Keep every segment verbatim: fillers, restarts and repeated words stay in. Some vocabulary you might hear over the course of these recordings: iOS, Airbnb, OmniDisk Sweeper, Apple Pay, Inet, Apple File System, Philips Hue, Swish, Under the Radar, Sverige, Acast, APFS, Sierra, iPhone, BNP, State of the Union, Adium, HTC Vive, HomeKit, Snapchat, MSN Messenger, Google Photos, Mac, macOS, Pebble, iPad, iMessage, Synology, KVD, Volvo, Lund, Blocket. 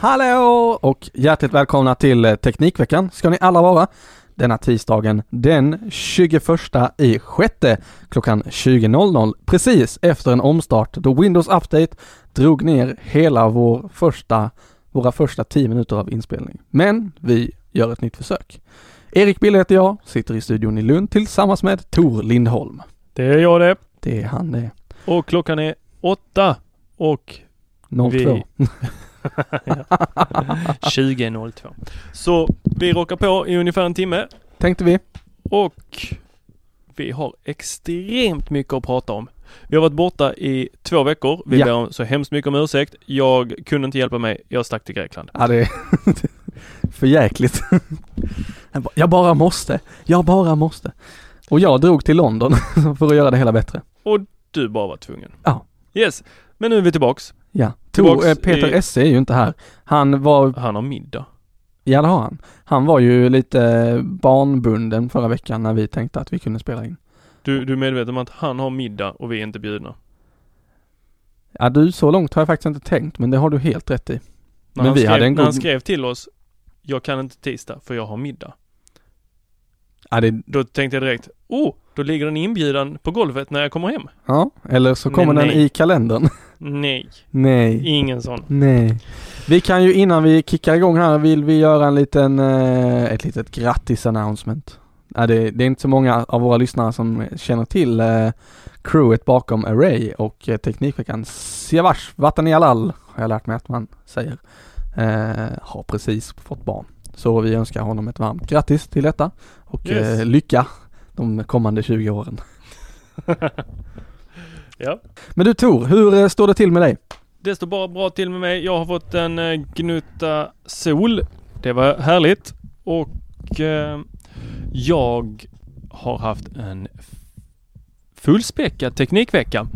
Hallå och hjärtligt välkomna till Teknikveckan ska ni alla vara. Denna tisdagen den tjugoförsta i sjätte klockan tjugo noll noll, precis efter en omstart då Windows Update drog ner hela vår första, våra första tio minuter av inspelning. Men vi gör ett nytt försök. Erik Bille heter jag, sitter i studion i Lund tillsammans med Tor Lindholm. Det är jag det. Det är han det. Och klockan är åtta och noll två. Vi... tjugo noll två. Så vi rockar på i ungefär en timme, tänkte vi. Och vi har extremt mycket att prata om. Vi har varit borta i två veckor. Vi ja. ber om så hemskt mycket om ursäkt. Jag kunde inte hjälpa mig, jag stack till Grekland. Ja, det är för jäkligt. Jag bara måste Jag bara måste Och jag drog till London för att göra det hela bättre. Och du bara var tvungen. Ja. Yes, men nu är vi tillbaks. Ja, Tor, Peter i... Esse är ju inte här. Han var... Han har middag. Ja, det har han. Han var ju lite barnbunden förra veckan när vi tänkte att vi kunde spela in. Du, du är medveten om att han har middag och vi är inte bjudna? Ja, du, så långt har jag faktiskt inte tänkt, men det har du helt rätt i. När, men han, vi skrev, hade en när god... han skrev till oss, jag kan inte tisdag för jag har middag. Ja, det... Då tänkte jag direkt, åh! Oh! Då ligger den inbjudan på golvet när jag kommer hem. Ja, eller så kommer nej, den nej. i kalendern. Nej. Nej. Ingen sån. Nej. Vi kan ju innan vi kickar igång här vill vi göra en liten eh, ett litet grattis-announcement. Ja, det, det är inte så många av våra lyssnare som känner till eh, crewet bakom Array och eh, Teknikveckan. Siavash, Vatanialal har jag lärt mig att man säger. Eh, har precis fått barn. Så vi önskar honom ett varmt grattis till detta. Och yes. eh, lycka de kommande tjugo åren. Ja. Men du Tor, hur står det till med dig? Det står bara bra till med mig. Jag har fått en gnutta sol. Det var härligt. Och eh, jag har haft en fullspäckad teknikvecka.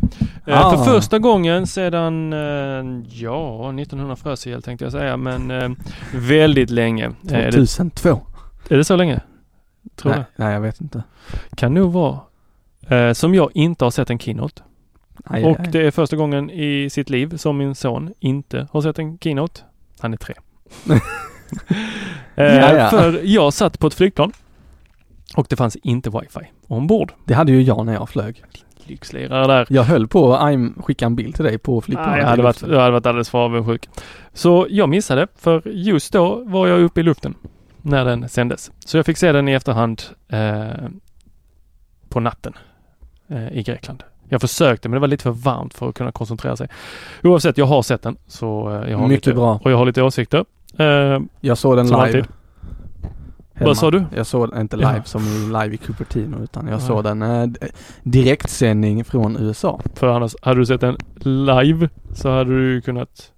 Eh, ah. För första gången sedan eh, ja, nittonhundra frös helt tänkte jag säga. Men eh, väldigt länge. tjugohundratvå. Är det, är det så länge? Tror nej, jag. nej, jag vet inte. Kan nog vara eh, som jag inte har sett en keynote. Aj, och aj. Det är första gången i sitt liv som min son inte har sett en keynote. Han är tre. eh, ja, ja. För jag satt på ett flygplan och det fanns inte wifi ombord. Det hade ju jag när jag flög. Lyxlirare där. Jag höll på att skicka en bild till dig på flygplanet. Jag hade varit, jag hade varit alldeles för avundsjuk. Så jag missade, för just då var jag uppe i luften när den sändes. Så jag fick se den i efterhand eh, på natten eh, i Grekland. Jag försökte, men det var lite för varmt för att kunna koncentrera sig. Oavsett, jag har sett den. Så eh, jag har mycket lite, bra. Och jag har lite åsikter. Eh, jag såg den live. Alltid. Vad sa du? Jag såg den inte live ja. som live i Cupertino, utan jag ja. såg den eh, direktsändning från U S A. För annars, hade du sett den live så hade du kunnat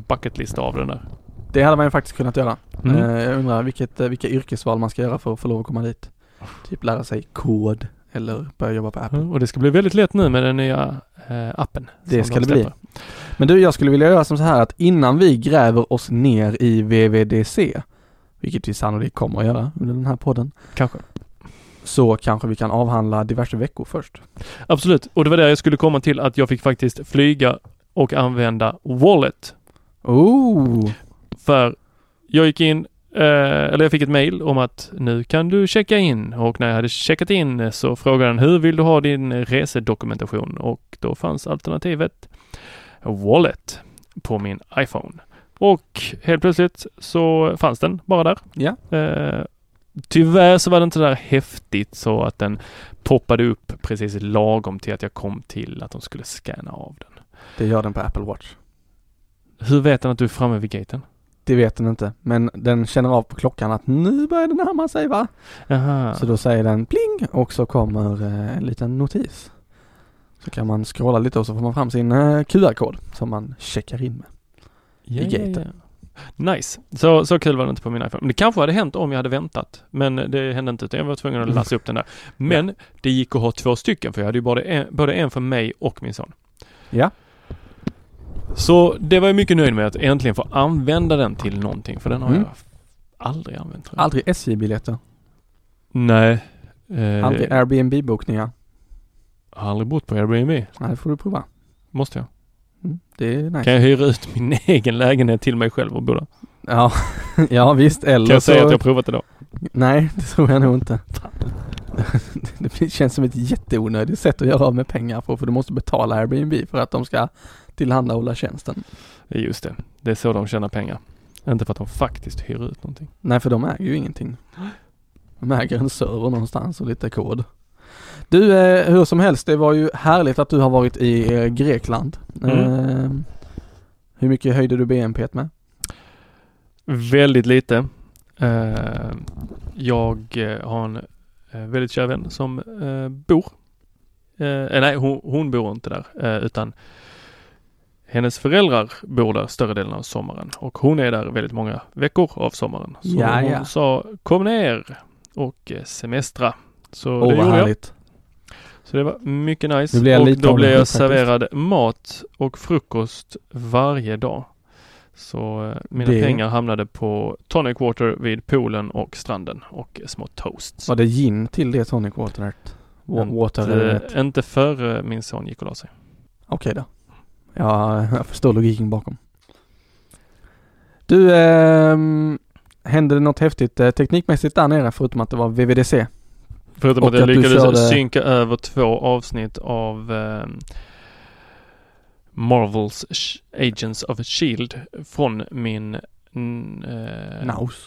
bucketlista av den där. Det hade man ju faktiskt kunnat göra. Mm. Eh, jag undrar vilket, vilka yrkesval man ska göra för att få lov att komma dit. Typ lära sig kod eller börja jobba på Apple. Mm, och det ska bli väldigt lätt nu med den nya eh, appen. Det ska det bli. Men du, jag skulle vilja göra som så här att innan vi gräver oss ner i W W D C, vilket vi sannolikt kommer att göra under den här podden. Kanske. Så kanske vi kan avhandla diverse veckor först. Absolut. Och det var där jag skulle komma till att jag fick faktiskt flyga och använda Wallet. Oh. För jag gick in, eh, eller jag fick ett mejl om att nu kan du checka in. Och när jag hade checkat in så frågade den hur vill du ha din resedokumentation? Och då fanns alternativet Wallet på min iPhone. Och helt plötsligt så fanns den bara där. Ja. Eh, tyvärr så var det inte där häftigt så att den poppade upp precis lagom till att jag kom till att de skulle scanna av den. Det gör den på Apple Watch. Hur vet den att du är framme vid gaten? Det vet den inte, men den känner av på klockan att nu börjar den närma sig, va? Aha. Så då säger den pling och så kommer en liten notis. Så kan man scrolla lite och så får man fram sin Q R-kod som man checkar in med. Yeah, i gaten. Yeah, yeah. Nice. Så, så kul var det inte på min iPhone. Men det kanske hade hänt om jag hade väntat. Men det hände inte utan jag var tvungen att läsa upp den där. Men ja. Det gick att ha två stycken för jag hade ju både en, både en för mig och min son. Ja. Så det var jag mycket nöjd med att äntligen få använda den till någonting. För den har mm. jag aldrig använt. Aldrig S J-biljetter? Nej. Eh, aldrig Airbnb-bokningar? Jag har aldrig bott på Airbnb. Nej, det får du prova. Måste jag? Mm, det är nice. Kan jag hyra ut min egen lägenhet till mig själv och bo där? Ja, ja visst. Eller kan jag säga så... att jag har provat det då? Nej, det tror jag nog inte. Det känns som ett jätteonödigt sätt att göra av med pengar på, för du måste betala Airbnb för att de ska tillhandahålla tjänsten. Just det, det är så de tjänar pengar. Inte för att de faktiskt hyr ut någonting. Nej, för de äger ju ingenting. De äger en server någonstans och lite kod. Du, eh, hur som helst, det var ju härligt att du har varit i eh, Grekland. Mm. Eh, hur mycket höjde du B N P med? Väldigt lite. Eh, jag har en eh, väldigt kär vän som eh, bor. Eh, nej, hon, hon bor inte där. Eh, utan hennes föräldrar bor där större delen av sommaren. Och hon är där väldigt många veckor av sommaren. Så ja, hon ja. sa, kom ner och semestra. Så oh, det gjorde jag. Så det var mycket nice. Blir och då blev jag serverad faktiskt. Mat och frukost varje dag. Så eh, mina det... pengar hamnade på tonic water vid poolen och stranden och små toasts. Var det gin till det tonic wateret? Water inte, inte för min son gick och la sig. Okej okay då. Ja, jag förstår logiken bakom. Du, eh, hände det något häftigt eh, teknikmässigt där nere förutom att det var W W D C? Förutom att jag lyckades körde... synka över två avsnitt av eh, Marvels Agents of Shield från min eh, N A S.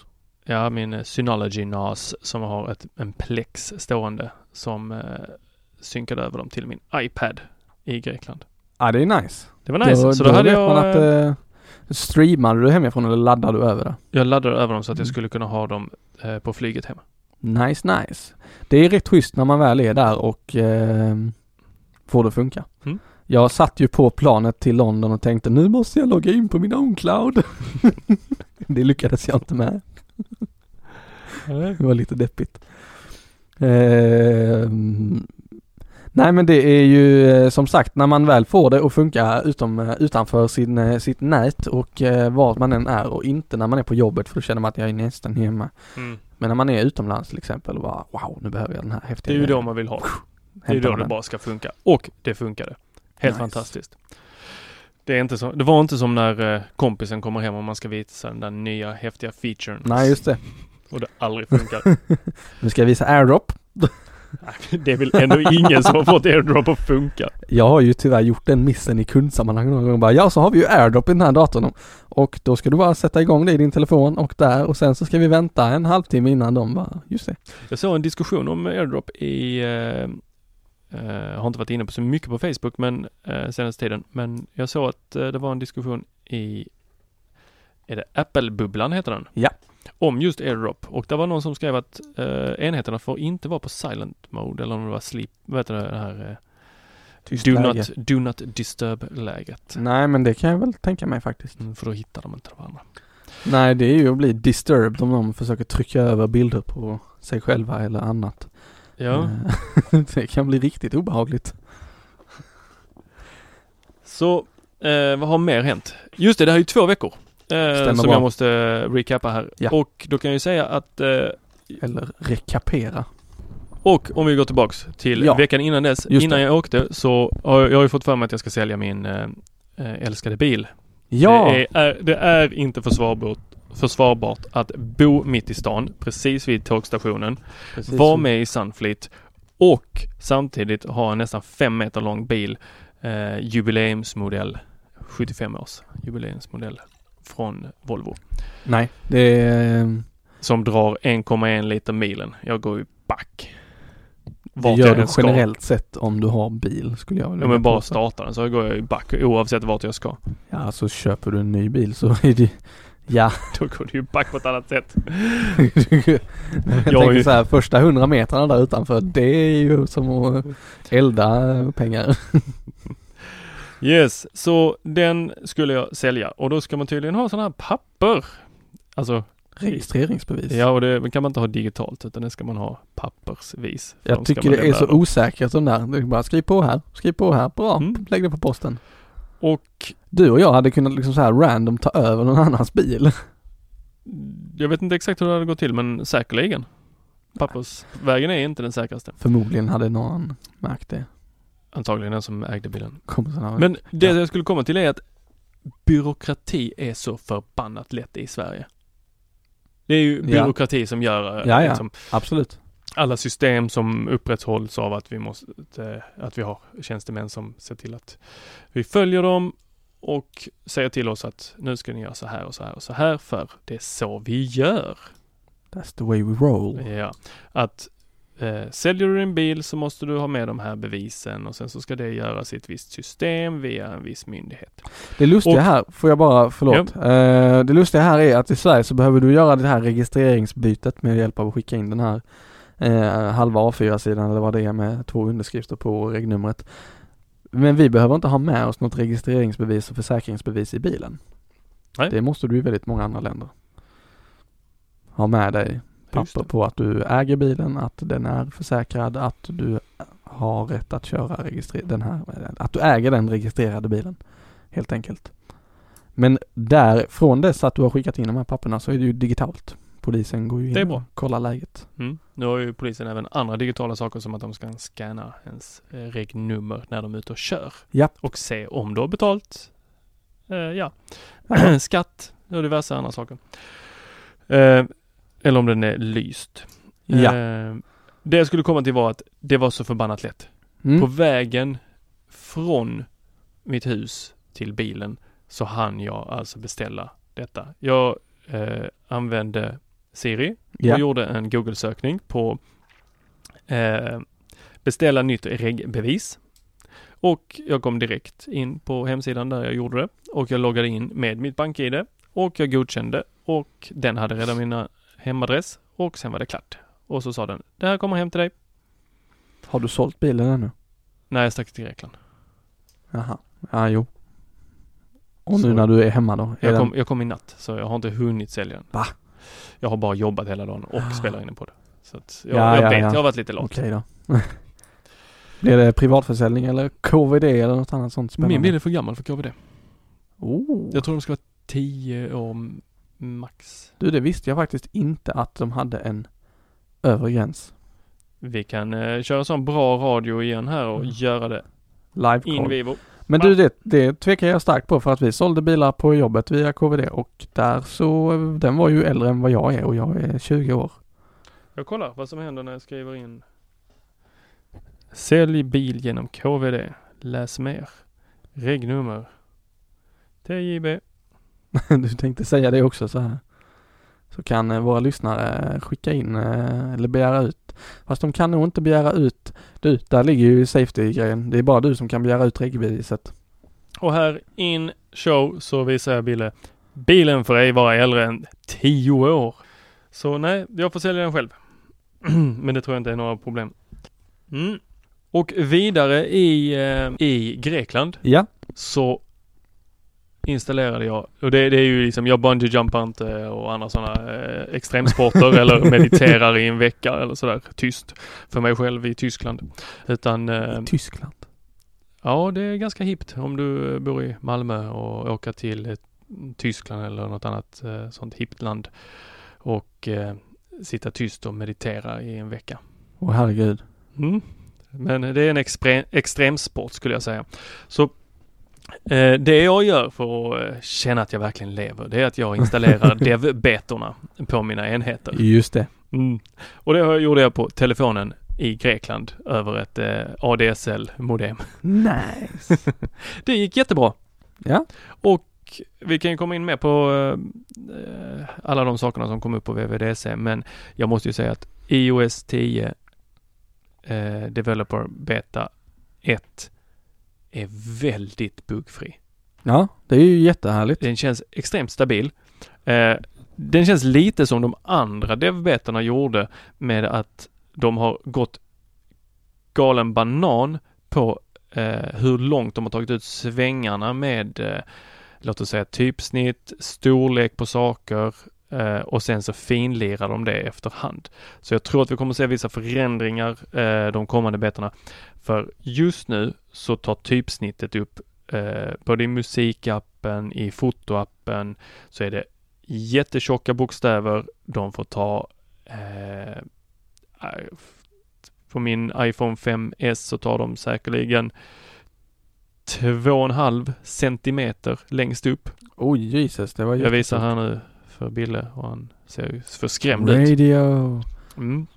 Ja, min Synology N A S som har ett, en plex stående som eh, synkade över dem till min iPad i Grekland. Ja, ah, det är nice. Det var nice. Då, så då, då hade jag... Man att, eh, streamade du hemifrån eller laddade du över det? Jag laddade över dem så att jag skulle kunna ha dem eh, på flyget hemma. Nice, nice. Det är rätt schysst när man väl är där och eh, får det funka. Mm. Jag satt ju på planet till London och tänkte nu måste jag logga in på min OwnCloud. Det lyckades jag inte med. Det var lite deppigt. Eh, nej men det är ju som sagt när man väl får det att funka utom, utanför sin, sitt nät och eh, var man än är och inte när man är på jobbet för då känner man att jag är nästan hemma. Mm. Men när man är utomlands till exempel och bara, wow, nu behöver jag den här häftiga... Det är ju då man vill ha. Det är ju då det bara ska funka. Och det funkade. Helt nice. Fantastiskt. Det, är inte så, det var inte som när kompisen kommer hem och man ska visa den där nya häftiga featuren. Nej, just det. Och det aldrig funkar. Nu ska jag visa AirDrop. Det är väl ändå ingen som har fått AirDrop att funka. Jag har ju tyvärr gjort den missen i kundsammanhang någon gång. Bara, ja, så har vi ju AirDrop i den här datorn. Och då ska du bara sätta igång det i din telefon och där. Och sen så ska vi vänta en halvtimme innan de bara, just det. Jag såg en diskussion om AirDrop i... Eh, jag har inte varit inne på så mycket på Facebook men eh, senaste tiden. Men jag såg att eh, det var en diskussion i... Är det Apple-bubblan heter den? Ja. Om just AirDrop. Och det var någon som skrev att eh, enheterna får inte vara på silent mode eller om det var sleep, vad heter det här do not, do not disturb-läget. Nej, men det kan jag väl tänka mig faktiskt. Mm, för då hittar de inte varandra. Nej, det är ju att bli disturbed om de försöker trycka över bilder på sig själva eller annat. Ja. Det kan bli riktigt obehagligt. Så, eh, vad har mer hänt? Just det, det här är ju två veckor. Eh, som bra. Jag måste recappa här. Ja. Och då kan jag ju säga att... Eh, eller rekapera. Och om vi går tillbaks till ja. veckan innan dess. Just innan det. Jag åkte så har jag, jag har ju fått för mig att jag ska sälja min eh, älskade bil. Ja. Det är, är, det är inte försvarbart, försvarbart att bo mitt i stan, precis vid tågstationen, precis. Vara med i Sunfleet och samtidigt ha en nästan fem meter lång bil, eh, jubileumsmodell, sjuttiofem års jubileumsmodell från Volvo. Nej, det är... Som drar en komma en liter milen. Jag går ju back. Vart det gör du generellt sett om du har bil, skulle jag vilja ja, men bara starta den så går jag ju back oavsett vart jag ska. Ja, så köper du en ny bil så är det... Ja. Då går du ju back på ett annat sätt. jag jag tänker ju... så här, första hundra metrarna där utanför, det är ju som att elda pengar. Yes, så den skulle jag sälja. Och då ska man tydligen ha sådana här papper. Alltså... registreringsbevis. Ja, och det kan man inte ha digitalt utan det ska man ha pappersvis. Jag tycker det är så osäkert som där. Du bara skriv på här, skriv på här, bra, mm. lägg det på posten. Och du och jag hade kunnat liksom så här random ta över någon annans bil. Jag vet inte exakt hur det hade gått till, men säkerligen. Pappersvägen är inte den säkraste. Förmodligen hade någon märkt det. Antagligen den som ägde bilen. Men det ja. jag skulle komma till är att byråkrati är så förbannat lätt i Sverige. Det är ju byråkrati ja. som gör ja, ja. Liksom, absolut. Alla system som upprätthålls av att vi måste att vi har tjänstemän som ser till att vi följer dem och säger till oss att nu ska ni göra så här och så här och så här för det är så vi gör. That's the way we roll. Ja, att eh, säljer du en bil så måste du ha med de här bevisen och sen så ska det göras i ett visst system via en viss myndighet. Det lustiga och, här, får jag bara, förlåt. Ja. Eh, det lustiga här är att i Sverige så behöver du göra det här registreringsbytet med hjälp av att skicka in den här eh, halva A fyra-sidan eller vad det är med två underskrifter på och regnumret. Men vi behöver inte ha med oss något registreringsbevis och försäkringsbevis i bilen. Nej. Det måste du i väldigt många andra länder ha med dig. Papper på att du äger bilen, att den är försäkrad, att du har rätt att köra registre- den här, att du äger den registrerade bilen helt enkelt. Men där, från dess att du har skickat in de här papperna så är det ju digitalt. Polisen går ju in och kollar läget. Mm. Nu har ju polisen även andra digitala saker som att de ska scanna ens regnummer när de är ute och kör. Ja. Och se om du har betalt eh, ja. skatt och diverse andra saker. Eh, Eller om den är lyst. Ja. Eh, det jag skulle komma till var att det var så förbannat lätt. Mm. På vägen från mitt hus till bilen så hann jag alltså beställa detta. Jag eh, använde Siri och ja. gjorde en Google-sökning på eh, beställa nytt regbevis. Och jag kom direkt in på hemsidan där jag gjorde det. Och jag loggade in med mitt bank-I D och jag godkände. Och den hade redan mina hemadress och sen var det klart. Och så sa den, det här kommer hem till dig. Har du sålt bilen ännu? Nej, jag stack till Grekland. Jaha, ja jo. Och så nu när du är hemma då? Är jag, kom, jag kom i natt så jag har inte hunnit sälja den. Va? Jag har bara jobbat hela dagen och ah. spelar in på det. Så att jag, ja, jag ja, vet, ja. jag har varit lite låt. Okej då. Blir det privatförsäljning eller K V D eller något annat sånt spännande? Min bil är för gammal för K V D. Oh. Jag tror de ska vara tio år max. Du, det visste jag faktiskt inte att de hade en övre gräns. Vi kan eh, köra sån bra radio igen här och mm. göra det live in vivo. Men du, det, det tvekar jag starkt på för att vi sålde bilar på jobbet via K V D och där så, den var ju äldre än vad jag är och jag är tjugo år. Jag kollar vad som händer när jag skriver in sälj bil genom K V D. Läs mer. Regnummer. T J B. Du tänkte säga det också så här. Så kan våra lyssnare skicka in eller begära ut. Fast de kan nog inte begära ut. Du, där ligger ju safety-grejen. Det är bara du som kan begära ut regelbeviset. Och här in show så visar jag Bille. Bilen för dig var äldre än tio år. Så nej, jag får sälja den själv. Men det tror jag inte är några problem. Mm. Och vidare i, eh, i Grekland ja. så installerade jag, och det, det är ju liksom, jag bungee jumpar inte och andra sådana eh, extremsporter eller mediterar i en vecka eller sådär tyst för mig själv i Tyskland. Utan, eh, I Tyskland? Ja, det är ganska hippt om du bor i Malmö och åker till eh, Tyskland eller något annat eh, sånt hippt land och eh, sitta tyst och meditera i en vecka. Åh, oh, herregud. Mm. Men det är en extre- extremsport skulle jag säga. Så eh, det jag gör för att känna att jag verkligen lever, det är att jag installerar dev-betorna på mina enheter. Just det. Mm. Och det gjorde jag på telefonen i Grekland över ett eh, A D S L-modem. Nice! Det gick jättebra. Ja. Och vi kan ju komma in med på eh, alla de sakerna som kom upp på W W D C, men jag måste ju säga att i O S tio eh, Developer Beta ett är väldigt bugfri. Ja, det är ju jättehärligt. Den känns extremt stabil. Eh, den känns lite som de andra dev-betorna gjorde med att de har gått galen banan på eh, hur långt de har tagit ut svängarna med eh, låt oss säga typsnitt, storlek på saker eh, och sen så finlirar de det efterhand. Så jag tror att vi kommer att se vissa förändringar eh, de kommande betorna. För just nu så tar typsnittet upp eh, både i musikappen, i fotoappen så är det jättetjocka bokstäver. De får ta eh, på min iPhone fem S så tar de säkerligen två och en halv centimeter längst upp. Oj, oh, Jesus, det var jag visar här nu för Bille och han ser ju förskrämd ut. Radio. Mm.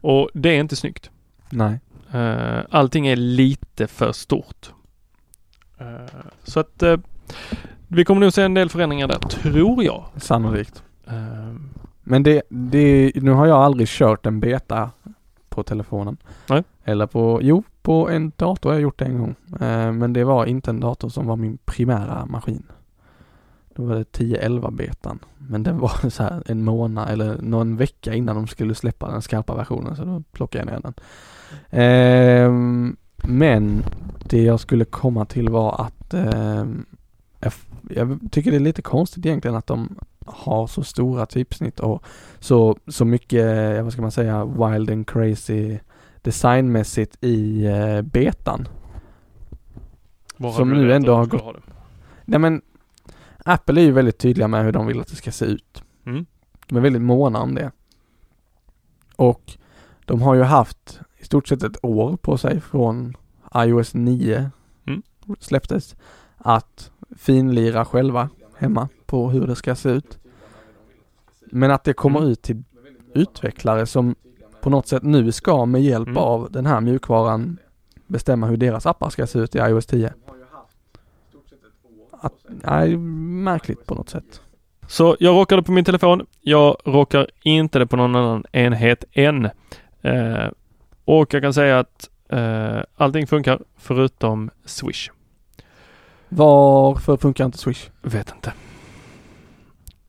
Och det är inte snyggt. Nej. Uh, allting är lite för stort. Uh, så att uh, vi kommer nog se en del förändringar där, tror jag. Sannolikt. Uh, Men det, det, nu har jag aldrig kört en beta på telefonen. Nej. Eller på, jo, på en dator har jag gjort det en gång. Eh, men det var inte en dator som var min primära maskin. Då var det tio elva betan. Men den var så här en månad eller någon vecka innan de skulle släppa den skarpa versionen. Så då plockade jag ner den. Eh, men det jag skulle komma till var att eh, jag tycker det är lite konstigt egentligen att de har så stora typsnitt och så, så mycket, vad ska man säga, wild and crazy designmässigt i eh, betan. Var som nu ändå har gått. Nej, men Apple är ju väldigt tydliga med hur de vill att det ska se ut. Mm. De är väldigt måna om det. Och de har ju haft i stort sett ett år på sig från i O S nio mm. släpptes att finlira själva hemma på hur det ska se ut. Men att det kommer mm. ut till utvecklare som på något sätt nu ska med hjälp mm. av den här mjukvaran bestämma hur deras appar ska se ut i i O S tio. Att, nej, märkligt på något sätt. Så jag råkade på min telefon. Jag råkar inte det på någon annan enhet än. Eh, och jag kan säga att eh, allting funkar förutom Swish. Varför funkar inte Swish? Vet inte.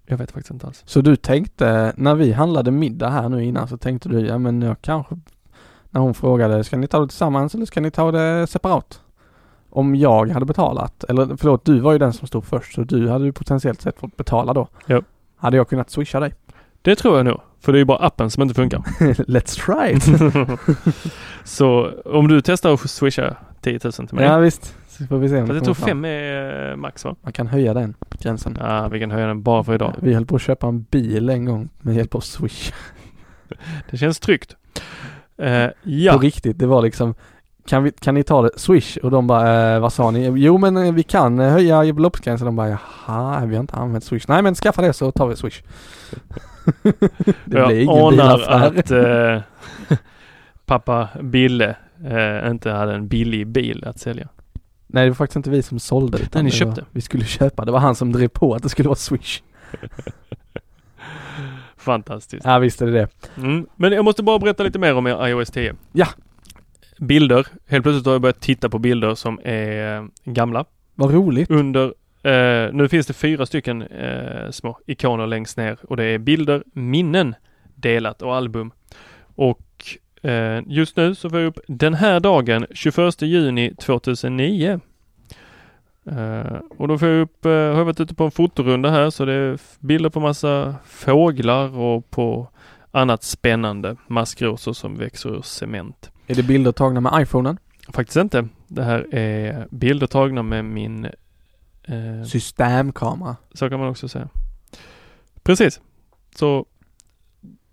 Jag vet faktiskt inte alls. Så du tänkte, när vi handlade middag här nu innan så tänkte du, ja men jag kanske, när hon frågade, ska ni ta det tillsammans eller ska ni ta det separat? Om jag hade betalat, eller förlåt, du var ju den som stod först så du hade ju potentiellt sett fått betala då. Ja. Hade jag kunnat swisha dig? Det tror jag nog, för det är ju bara appen som inte funkar. Let's try it! Så om du testar att swisha tio tusen till mig. Ja visst. Får vi se om det jag tror fram. fem är max va? Man kan höja den gränsen. Ja, vi kan höja den bara för idag. Vi höll på att köpa en bil en gång med hjälp av Swish. Det känns tryggt. Uh, ja. På riktigt, det var liksom kan, vi, kan ni ta det? Swish. Och de bara, eh, vad sa ni? Jo men vi kan höja beloppsgränsen. De bara, jaha, vi har inte använt Swish. Nej men skaffa det så tar vi Swish. Det jag blir ingen bilaffär. Att uh, pappa Bille uh, inte hade en billig bil att sälja. Nej, det var faktiskt inte vi som sålde. Utan Nej, ni köpte. Var, vi skulle köpa. Det var han som drev på att det skulle vara Swish. Fantastiskt. Ja, visst är det det. Mm. Men jag måste bara berätta lite mer om i O S tio. Ja. Bilder. Helt plötsligt har jag börjat titta på bilder som är gamla. Vad roligt. Under, eh, nu finns det fyra stycken eh, små ikoner längst ner. Och det är bilder, minnen, delat och album. Och Eh, just nu så får jag upp den här dagen, tjugoförsta juni tvåtusennio. Eh, och då får jag upp, eh, har jag varit ute på en fotorunda här, så det är bilder på massa fåglar och på annat spännande, maskrosor som växer ur cement. Är det bilder tagna med iPhonen? Faktiskt inte. Det här är bilder tagna med min eh, systemkamera. Så kan man också säga. Precis. Så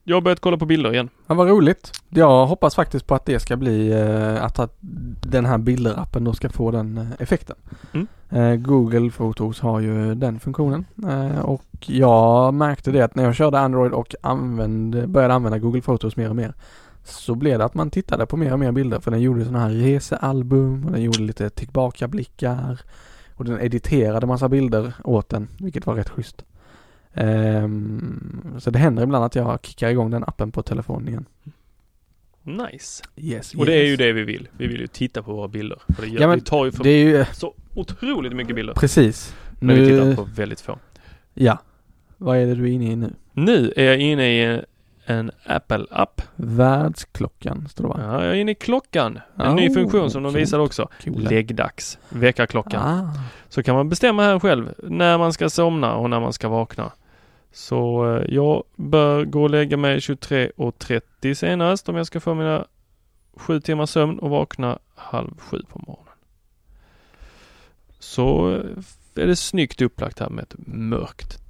jag har börjat kolla på bilder igen. Ja, vad roligt. Jag hoppas faktiskt på att det ska bli eh, att, att den här bilderappen då ska få den eh, effekten. Mm. Eh, Google Photos har ju den funktionen. Eh, och jag märkte det att när jag körde Android och använde, började använda Google Photos mer och mer, så blev det att man tittade på mer och mer bilder, för den gjorde sådana här resealbum och den gjorde lite tillbakablickar och den editerade massa bilder åt den, vilket var rätt schysst. Um, så det händer ibland att jag kickar igång den appen på telefonen igen. Nice. Yes, och yes. Det är ju det vi vill. Vi vill ju titta på våra bilder. För det gör, ja, men, vi tar ju, för det är ju så otroligt mycket bilder. Precis. Men nu, vi tittar på väldigt få. Ja. Vad är det du är inne i nu? Nu är jag inne i en, en Apple-app. Världsklockan, står det. Ja, jag är inne i klockan. En oh, ny funktion som de cool. visar också. Cool. Läggdags. Väckarklockan. Ah. Så kan man bestämma här själv när man ska somna och när man ska vakna. Så jag bör gå och lägga mig tjugotre och trettio senast om jag ska få mina sju timmars sömn och vakna halv sju på morgonen. Så är det snyggt upplagt här med ett mörkt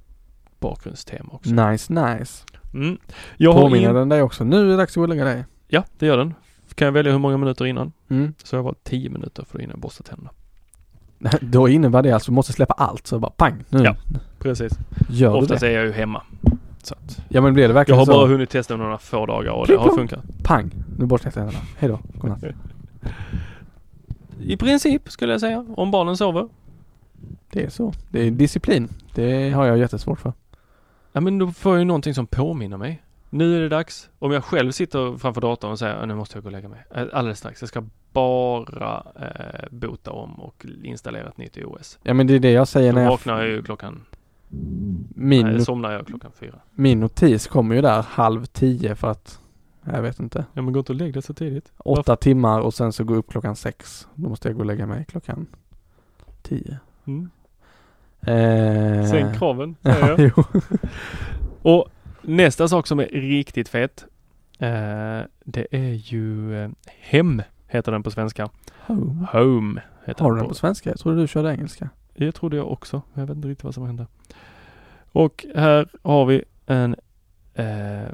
bakgrundstema också. Nice, nice. Mm. Jag påminner in... den dig också. Nu är det dags att lägga dig. Ja, det gör den. Kan jag välja hur många minuter innan? Mm. Så jag var tio minuter för innan jag borstat tänderna. Då innebär det alltså måste släppa allt så bara pang nu. Ja, precis. Gör oftast är jag ju hemma. Så att, ja, men blir det verkligen jag har så... bara hunnit testa några få dagar och klick, det har funkat. Pang, nu borstar jag tänderna. Hej då, godnatt. I princip skulle jag säga, om barnen sover. Det är så. Det är disciplin. Det har jag jättesvårt för. Ja, men då får jag ju någonting som påminner mig. Nu är det dags. Om jag själv sitter framför datorn och säger nu måste jag gå och lägga mig. Alldeles strax. Jag ska bara eh, bota om och installera ett nytt O S. Ja, men det är det jag säger. Då när vaknar jag, jag klockan... Min... Nej, somnar jag klockan fyra. Min notis kommer ju där halv tio för att... Jag vet inte. Ja, men gå inte och lägga det så tidigt. Åtta Varför? timmar och sen så går jag upp klockan sex. Då måste jag gå och lägga mig klockan tio. Mm. Eh... Sänk kraven, säger jag. Jo. Och... Nästa sak som är riktigt fett, eh, det är ju eh, hem heter den på svenska. Home. Home heter Har den på. den på svenska? Jag trodde du körde engelska. Det trodde jag också. Jag vet inte riktigt vad som hände. Och här har vi en, eh,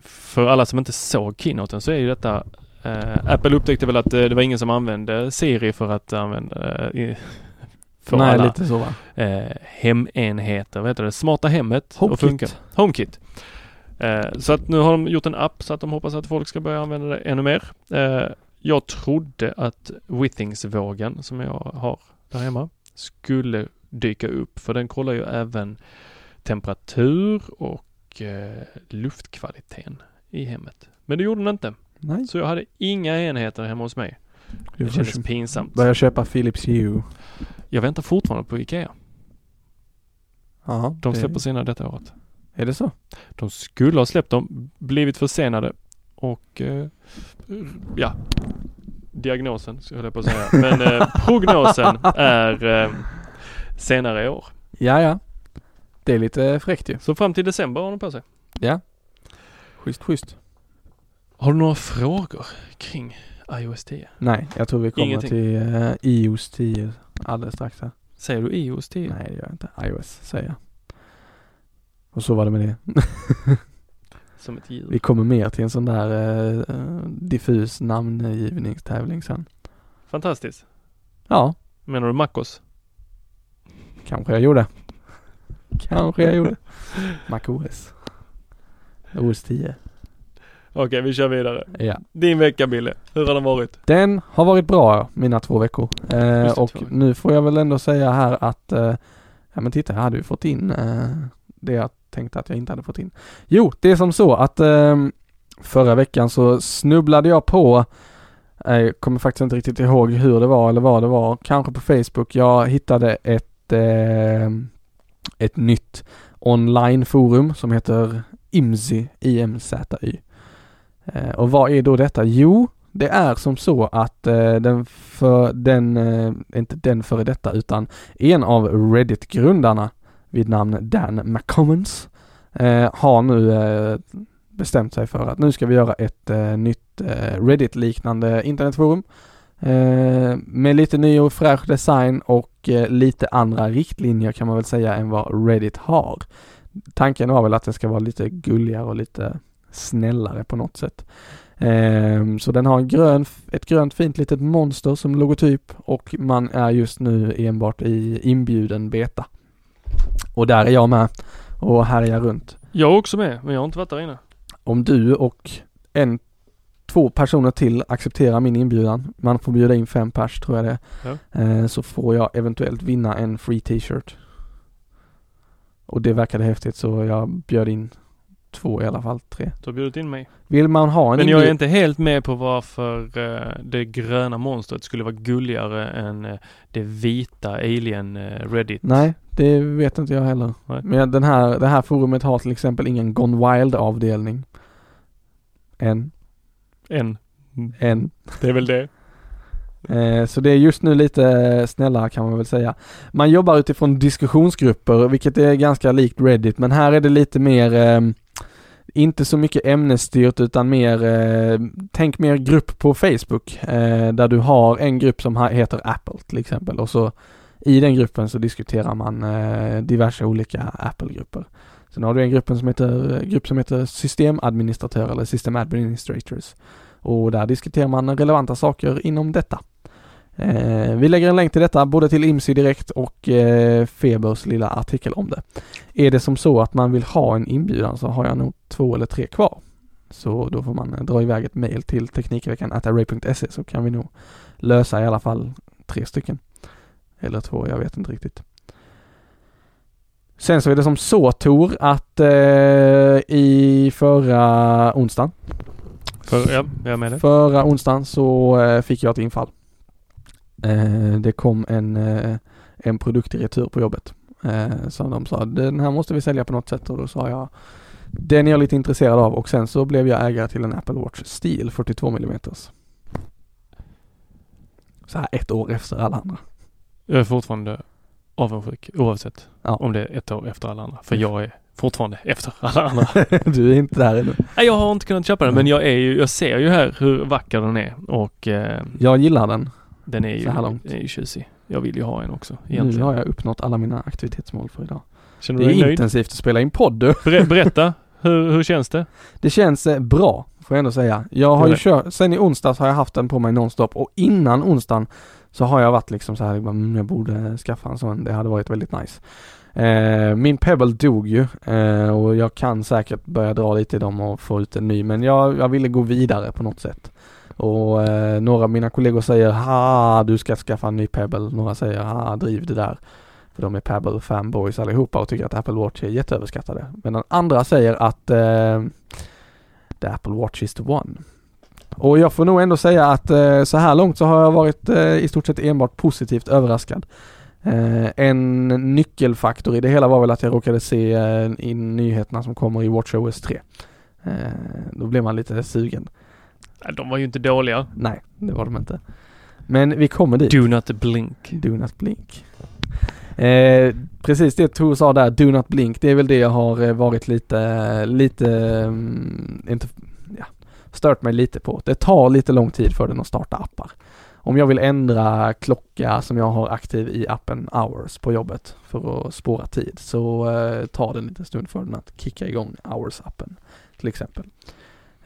för alla som inte såg keynoten så är ju detta, eh, Apple upptäckte väl att eh, det var ingen som använde Siri för att använda... Eh, För Nej, alla lite så, va? Eh, hemenheter, vad heter det? Smarta hemmet. HomeKit. Och funkar. HomeKit. Eh, så att nu har de gjort en app så att de hoppas att folk ska börja använda det ännu mer. Eh, jag trodde att Withings-vågen som jag har där hemma skulle dyka upp. För den kollar ju även temperatur och eh, luftkvaliteten i hemmet. Men det gjorde den inte. Nej. Så jag hade inga enheter hemma hos mig. Det kändes pinsamt. Börja köpa Philips Hue. Jag väntar fortfarande på Ikea. Aha, de släpper det... sina detta året. Är det så? De skulle ha släppt dem, blivit försenade och eh, ja, diagnosen så höll jag på att säga. Men eh, prognosen är eh, senare i år. Ja, ja. Det är lite fräckt ju. Så fram till december har de på sig. Ja. Schysst, schysst. Har du några frågor kring iOS tio? Nej, jag tror vi kommer Ingenting. till uh, iOS tio alldeles strax här. Säger du iOS tio? Nej, det gör jag inte. iOS säger jag. Och så var det med det. Som ett ljud. Vi kommer mer till en sån där uh, diffus namngivningstävling sen. Fantastiskt. Ja. Menar du MacOS? Kanske jag gjorde. Kanske jag gjorde. MacOS. O S tio. Okej, vi kör vidare. Ja. Din vecka, Bille. Hur har den varit? Den har varit bra, mina två veckor. Eh, och två. Nu får jag väl ändå säga här att... Eh, ja, men titta, jag hade ju fått in eh, det jag tänkte att jag inte hade fått in. Jo, det är som så att eh, förra veckan så snubblade jag på... Jag eh, kommer faktiskt inte riktigt ihåg hur det var eller vad det var. Kanske på Facebook. Jag hittade ett, eh, ett nytt onlineforum som heter Imzy, I M Z Y. Eh, och vad är då detta? Jo, det är som så att eh, den för den, eh, inte den före detta utan en av Reddit-grundarna vid namn Dan McCommons eh, har nu eh, bestämt sig för att nu ska vi göra ett eh, nytt eh, Reddit-liknande internetforum eh, med lite ny och fräsch design och eh, lite andra riktlinjer kan man väl säga än vad Reddit har. Tanken var väl att det ska vara lite gulligare och lite snällare på något sätt. Eh, så den har en grön, ett grönt fint litet monster som logotyp och man är just nu enbart i inbjuden beta. Och där är jag med och här är jag runt. Jag är också med, men jag har inte varit där inne. Om du och en, två personer till accepterar min inbjudan, man får bjuda in fem pers tror jag det, ja. eh, så får jag eventuellt vinna en free t-shirt. Och det verkade häftigt så jag bjöd in två i alla fall, tre. Du har bjudit in mig. Vill man ha en Men inbjud- jag är inte helt med på varför uh, det gröna monstret skulle vara gulligare än uh, det vita alien uh, Reddit. Nej, det vet inte jag heller. Nej. Men den här, det här forumet har till exempel ingen Gone Wild-avdelning. En. En. En. Det är väl det. Eh, så det är just nu lite snällare kan man väl säga. Man jobbar utifrån diskussionsgrupper, vilket är ganska likt Reddit, men här är det lite mer eh, inte så mycket ämnesstyrt utan mer eh, tänk mer grupp på Facebook eh, där du har en grupp som heter Apple till exempel och så i den gruppen så diskuterar man eh, diverse olika Apple-grupper. Sen har du en grupp som heter, grupp som heter systemadministratörer eller system administrators och där diskuterar man relevanta saker inom detta. Eh, vi lägger en länk till detta, både till Imzy direkt och eh, Febers lilla artikel om det. Är det som så att man vill ha en inbjudan så har jag nog två eller tre kvar. Så då får man dra iväg ett mejl till teknikveckan at array punkt se så kan vi nog lösa i alla fall tre stycken. Eller två, jag vet inte riktigt. Sen så är det som så, Tor, att eh, i förra onsdagen För, ja, jag med det. förra onsdagen så eh, fick jag ett infall. Eh, det kom en, eh, en produkt i retur på jobbet. Eh, som de sa, den här måste vi sälja på något sätt. Och då sa jag, den är jag lite intresserad av. Och sen så blev jag ägare till en Apple Watch Steel fyrtiotvå millimeter. Så här ett år efter alla andra. Jag är fortfarande avundsjuk oavsett ja. Om det är ett år efter alla andra. För jag är fortfarande efter alla andra. Du är inte där ännu. Nej, jag har inte kunnat köpa den, men jag, är ju, jag ser ju här hur vacker den är. Och, eh, jag gillar den. Den är ju, är ju tjusig. Jag vill ju ha en också. Egentligen. Nu har jag uppnått alla mina aktivitetsmål för idag. Känner du dig nöjd? Det är intensivt att spela in podd. Ber- berätta, hur, hur känns det? Det känns eh, bra, får jag ändå säga. Jag har ju kö- Sen i onsdags har jag haft den på mig nonstop. Och innan onsdagen så har jag varit liksom så här, mm, jag borde skaffa en sån. Det hade varit väldigt nice. Eh, min Pebble dog ju eh, och jag kan säkert börja dra lite i dem och få ut en ny, men jag, jag ville gå vidare på något sätt och eh, några av mina kollegor säger ha, du ska skaffa en ny Pebble, några säger ha, driv det där, för de är Pebble fanboys allihopa och tycker att Apple Watch är jätteöverskattade, men andra säger att eh, the Apple Watch is the one. Och jag får nog ändå säga att eh, så här långt så har jag varit eh, i stort sett enbart positivt överraskad. Eh, en nyckelfaktor i det hela var väl att jag råkade se eh, i nyheterna som kommer i WatchOS tre. Eh, då blev man lite sugen. De var ju inte dåliga. Nej, det var de inte. Men vi kommer dit. Do not blink. Do not blink. Eh, precis det Tor sa där, do not blink. Det är väl det jag har varit lite, lite inte, ja, stört mig lite på. Det tar lite lång tid för den att starta appar. Om jag vill ändra klocka som jag har aktiv i appen Hours på jobbet för att spåra tid så eh, tar det en liten stund för den att kicka igång Hours-appen till exempel.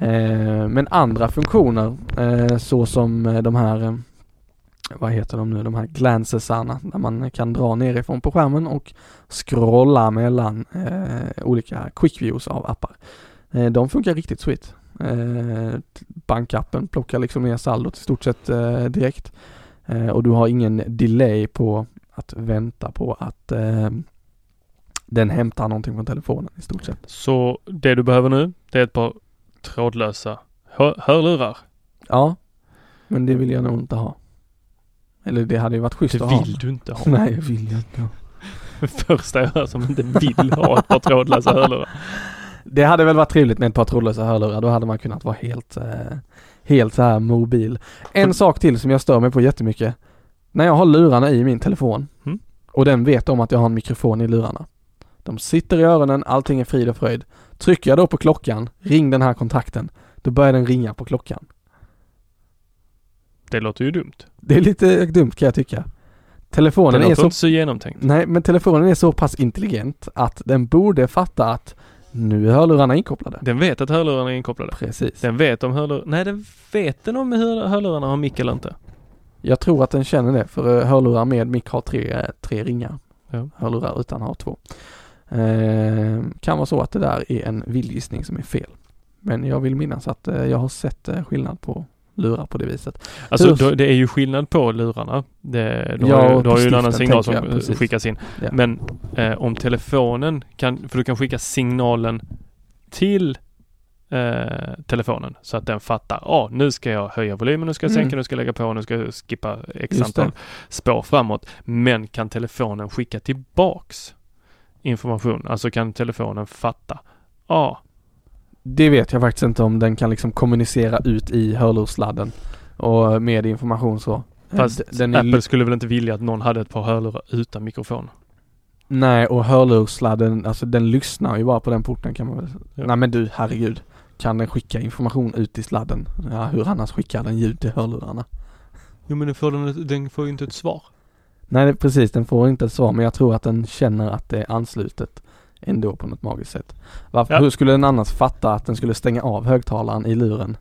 Eh, men andra funktioner eh, så som de här eh, vad heter de nu? De här glancesarna där man kan dra nerifrån på skärmen och scrolla mellan eh, olika quick views av appar. Eh, de funkar riktigt sweet. Eh, bankappen plockar liksom ner saldot i stort sett eh, direkt eh, och du har ingen delay på att vänta på att eh, den hämtar någonting från telefonen i stort sett. Så det du behöver nu, det är ett par trådlösa hör- hörlurar. Ja, men det vill jag nog inte ha. Eller det hade ju varit schysst det att ha. Det vill du inte ha. Nej, jag vill inte ha. Första jag hör som inte vill ha ett par trådlösa hörlurar. Det hade väl varit trevligt med ett par trådlösa hörlurar. Då hade man kunnat vara helt, eh, helt så här mobil. En sak till som jag stör mig på jättemycket. När jag har lurarna i min telefon mm. och den vet om att jag har en mikrofon i lurarna. De sitter i öronen, allting är frid och fröjd. Trycker jag då på klockan, ring den här kontakten, då börjar den ringa på klockan. Det låter ju dumt. Det är lite dumt kan jag tycka. Telefonen är så... inte så genomtänkt. Nej, men telefonen är så pass intelligent att den borde fatta att nu är hörlurarna inkopplade. Den vet att hörlurarna är inkopplade. Precis. Den vet om hörlur... Nej, den vet den om hörlurarna har mick eller inte. Jag tror att den känner det, för hörlurar med mick har tre, tre ringar. Ja. Hörlurar utan har två. Eh, kan vara så att det där är en villgissning som är fel. Men jag vill minnas att eh, jag har sett eh, skillnad på lurar på det viset. Alltså då, det är ju skillnad på lurarna. Det, då ja, har, då har ju en annan signal som jag, skickas in. Ja. Men eh, om telefonen kan, för du kan skicka signalen till eh, telefonen så att den fattar, ja ah, nu ska jag höja volymen, nu ska jag sänka, mm. nu ska jag lägga på, nu ska jag skippa x antal spår framåt. Men kan telefonen skicka tillbaks information? Alltså kan telefonen fatta? Ja. Ah, det vet jag faktiskt inte om den kan liksom kommunicera ut i hörlurssladden och med information så. Fast den Apple li- skulle väl inte vilja att någon hade ett par hörlurar utan mikrofon? Nej, och hörlurssladden, alltså den lyssnar ju bara på den porten kan man väl säga. Ja. Nej men du, herregud. Kan den skicka information ut i sladden? Ja, hur annars skickar den ljud till hörlurarna? Jo men den får, den, den får ju inte ett svar. Nej det, precis, den får inte ett svar, men jag tror att den känner att det är anslutet ändå på något magiskt sätt. Varför, ja. Hur skulle den annars fatta att den skulle stänga av högtalaren i luren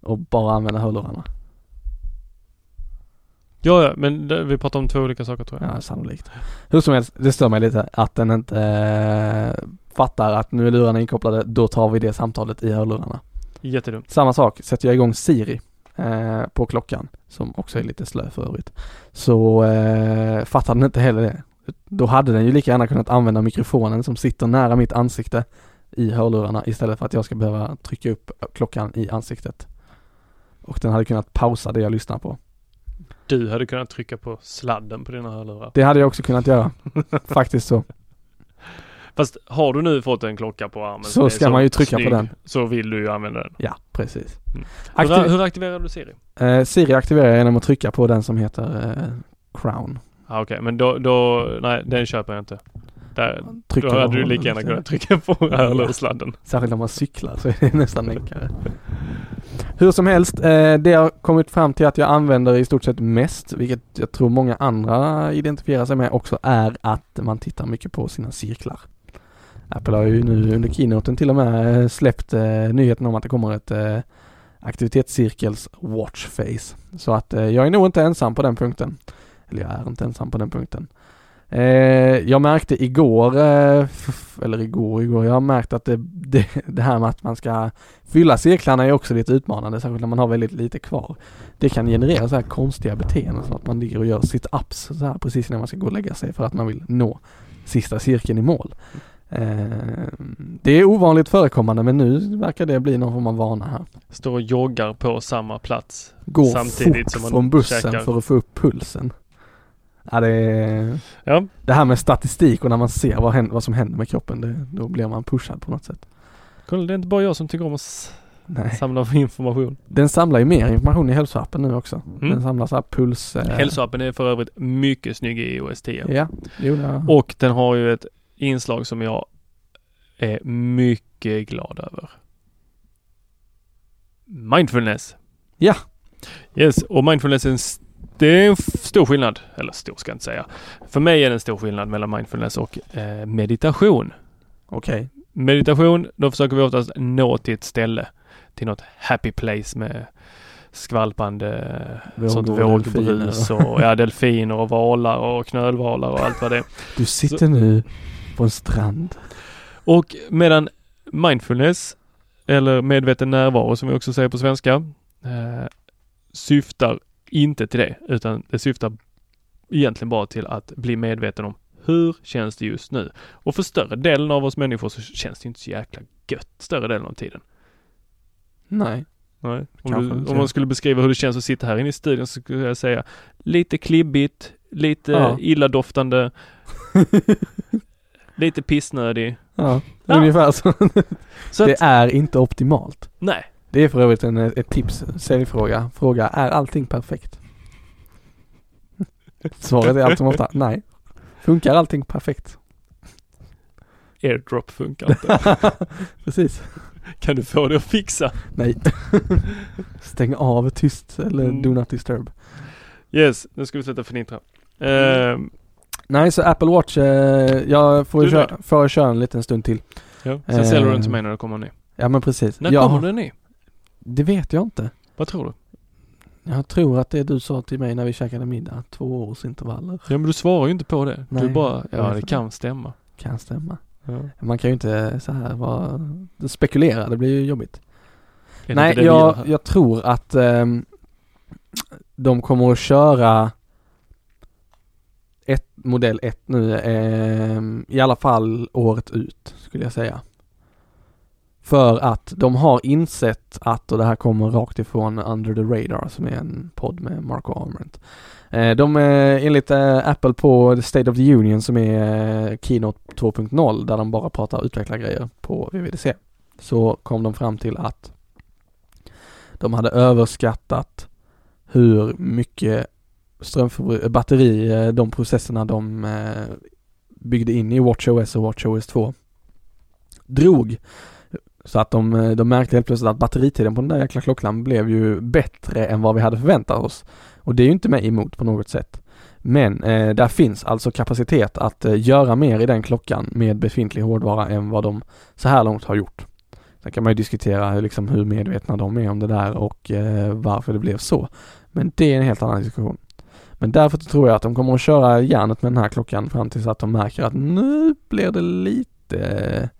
och bara använda hörlurarna? Ja, ja men det, vi pratar om två olika saker tror jag. Ja, sannolikt. Hur som helst, det stör mig lite att den inte eh, fattar att nu är lurarna inkopplade, då tar vi det samtalet i hörlurarna. Jättedumt. Samma sak, sätter jag igång Siri eh, på klockan, som också är lite slö för övrigt. Så eh, fattar den inte heller det. Då hade den ju lika gärna kunnat använda mikrofonen som sitter nära mitt ansikte i hörlurarna istället för att jag ska behöva trycka upp klockan i ansiktet. Och den hade kunnat pausa det jag lyssnar på. Du hade kunnat trycka på sladden på dina hörlurar. Det hade jag också kunnat göra. Faktiskt så. Fast har du nu fått en klocka på armen så ska så man ju trycka snygg, på den. Så vill du ju använda den. Ja, precis. Mm. Aktiv- hur, hur aktiverar du Siri? Eh, Siri aktiverar jag genom att trycka på den som heter eh, Crown. Ah, okej, okay. Men då, då, nej, den köper jag inte. Där, då hade du lika gärna kunnat trycka på hörlursladden. Särskilt om man cyklar så är det nästan enklare. Hur som helst, eh, det har kommit fram till att jag använder i stort sett mest, vilket jag tror många andra identifierar sig med också, är att man tittar mycket på sina cirklar. Apple har ju nu under keynoten till och med släppt eh, nyheten om att det kommer ett eh, aktivitetscirkels watchface. Så att eh, jag är nog inte ensam på den punkten. Eller jag är inte ensam på den punkten. Eh, jag märkte igår, eh, f- eller igår, igår, jag har märkt att det, det, det här med att man ska fylla cirklarna är också lite utmanande, särskilt när man har väldigt lite kvar. Det kan generera så här konstiga beteenden, så att man ligger och gör sit-ups så här, precis när man ska gå och lägga sig för att man vill nå sista cirkeln i mål. Eh, det är ovanligt förekommande, men nu verkar det bli någon form av vana här. Står och joggar på samma plats. Går samtidigt som man från bussen käkar. För att få upp pulsen. Ja, det, ja. Det här med statistik och när man ser vad, händer, vad som händer med kroppen det, då blir man pushad på något sätt. Kolla, det är inte bara jag som tycker om att Nej. samla information. Den samlar ju mer information i hälsoappen nu också. Mm. Den samlar så här puls... Eh... Hälsoappen är för övrigt mycket snygg i iOS tio. Ja. Jo, ja. Och den har ju ett inslag som jag är mycket glad över. Mindfulness. Ja. Yes, och mindfulness är en st- Det är en stor skillnad, eller stor ska jag inte säga. För mig är det en stor skillnad mellan mindfulness och eh, meditation. Okej. Okay. Meditation, då försöker vi oftast nå till ett ställe. Till något happy place med skvalpande Vågor, sånt vågbrus delfiner. och ja, delfiner och valar och knölvalar och allt vad det är. Du sitter Så. nu på en strand. Och medan mindfulness, eller medveten närvaro som vi också säger på svenska, eh, syftar inte till det, utan det syftar egentligen bara till att bli medveten om hur känns det just nu. Och för större delen av oss människor så känns det inte så jäkla gött större delen av tiden. Nej. Nej. Om, du, om man skulle beskriva hur det känns att sitta här inne i studion så skulle jag säga lite klibbigt, lite ja. illadoftande Lite pissnödig. Ja, ja. Ungefär så. Så det att, är inte optimalt. Nej. Det är för övrigt en, ett tips. Säljfråga. Fråga, är allting perfekt? Svaret är allt som ofta, nej. Funkar allting perfekt? AirDrop funkar inte. Precis. Kan du få det att fixa? Nej. Stäng av tyst eller mm. do not disturb. Yes, nu ska vi sluta förnitra. Mm. Uh, nej, så Apple Watch, uh, jag får ju köra, får köra en liten stund till. Ja, sen uh, säljer du den till mig när det kommer ny. Ja, men precis. När jag, kommer den ny? Det vet jag inte. Vad tror du? Jag tror att det du sa till mig när vi käkade middag, två års intervaller. Ja, men du svarar ju inte på det. Nej, du bara, ja det kan stämma. Kan stämma. Ja. Man kan ju inte så här vara, spekulera, det blir ju jobbigt. Nej, jag, jag tror att um, de kommer att köra ett, modell ett nu, um, i alla fall året ut skulle jag säga. För att de har insett att, och det här kommer rakt ifrån Under the Radar som är en podd med Marco Arment. De är enligt Apple på The State of the Union som är Keynote två punkt noll där de bara pratar och utvecklar grejer på W W D C. Så kom de fram till att de hade överskattat hur mycket strömförbruk, batteri, de processerna de byggde in i WatchOS och WatchOS två drog. Så att de, de märkte helt plötsligt att batteritiden på den där jäkla klockan blev ju bättre än vad vi hade förväntat oss. Och det är ju inte mig emot på något sätt. Men eh, där finns alltså kapacitet att eh, göra mer i den klockan med befintlig hårdvara än vad de så här långt har gjort. Sen kan man ju diskutera liksom, hur medvetna de är om det där och eh, varför det blev så. Men det är en helt annan diskussion. Men därför tror jag att de kommer att köra järnet med den här klockan fram tills att de märker att nu blir det lite...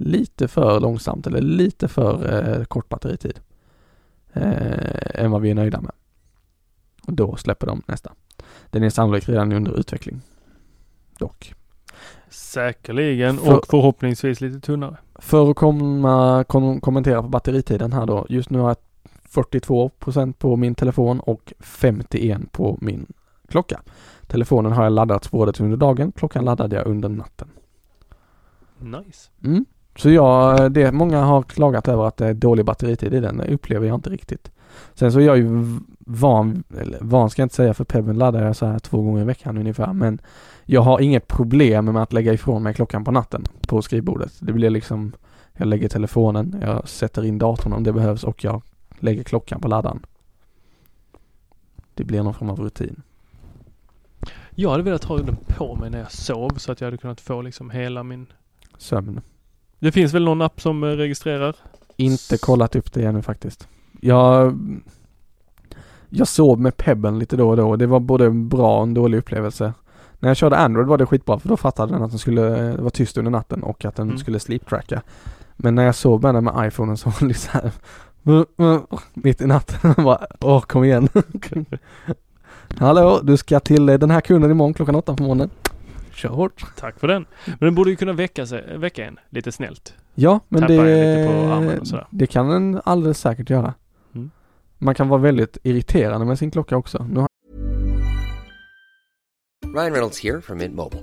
lite för långsamt eller lite för eh, kort batteritid eh, än vad vi är nöjda med. Och då släpper de nästa. Den är sannolikt redan under utveckling. Dock. Säkerligen för, och förhoppningsvis lite tunnare. För att komma, kom, kommentera på batteritiden här då. Just nu har jag fyrtiotvå procent på min telefon och femtioen procent på min klocka. Telefonen har jag laddat både under dagen, klockan laddade jag under natten. Nice. Mm. Så jag, det, många har klagat över att det är dålig batteritid i den. Det upplever jag inte riktigt. Sen så är jag ju van, eller van ska jag inte säga för Pebble laddar jag så här två gånger i veckan ungefär. Men jag har inget problem med att lägga ifrån mig klockan på natten på skrivbordet. Det blir liksom, jag lägger telefonen, jag sätter in datorn om det behövs och jag lägger klockan på laddaren. Det blir någon form av rutin. Jag hade velat ha den på mig när jag sov så att jag hade kunnat få liksom hela min... sömn. Det finns väl någon app som registrerar? Inte kollat upp det ännu faktiskt. Jag, jag sov med Pebben lite då och då. Det var både en bra och en dålig upplevelse. När jag körde Android var det skitbra för då fattade den att den skulle vara tyst under natten och att den mm. skulle sleep-tracka. Men när jag sov med den med iPhone så var det så här mitt i natten. Bara, åh, kom igen. Hallå, du ska till den här kunden imorgon klockan åtta på morgonen. Kör hårt. Tack för den. Men den borde ju kunna väcka, sig, väcka en lite snällt. Ja, men det, lite på armen och det kan den alldeles säkert göra. Mm. Man kan vara väldigt irriterande med sin klocka också. Nu har- Ryan Reynolds here from Mint Mobile.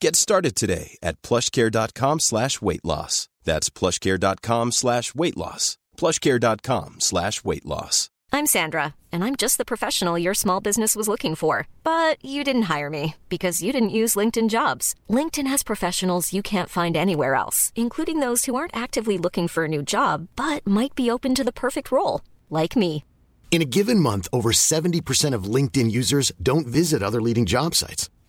Get started today at plushcare.com slash weight loss. That's plushcare.com slash weight loss. plushcare.com slash weight loss. I'm Sandra, and I'm just the professional your small business was looking for. But you didn't hire me because you didn't use LinkedIn Jobs. LinkedIn has professionals you can't find anywhere else, including those who aren't actively looking for a new job, but might be open to the perfect role, like me. In a given month, over seventy percent of LinkedIn users don't visit other leading job sites.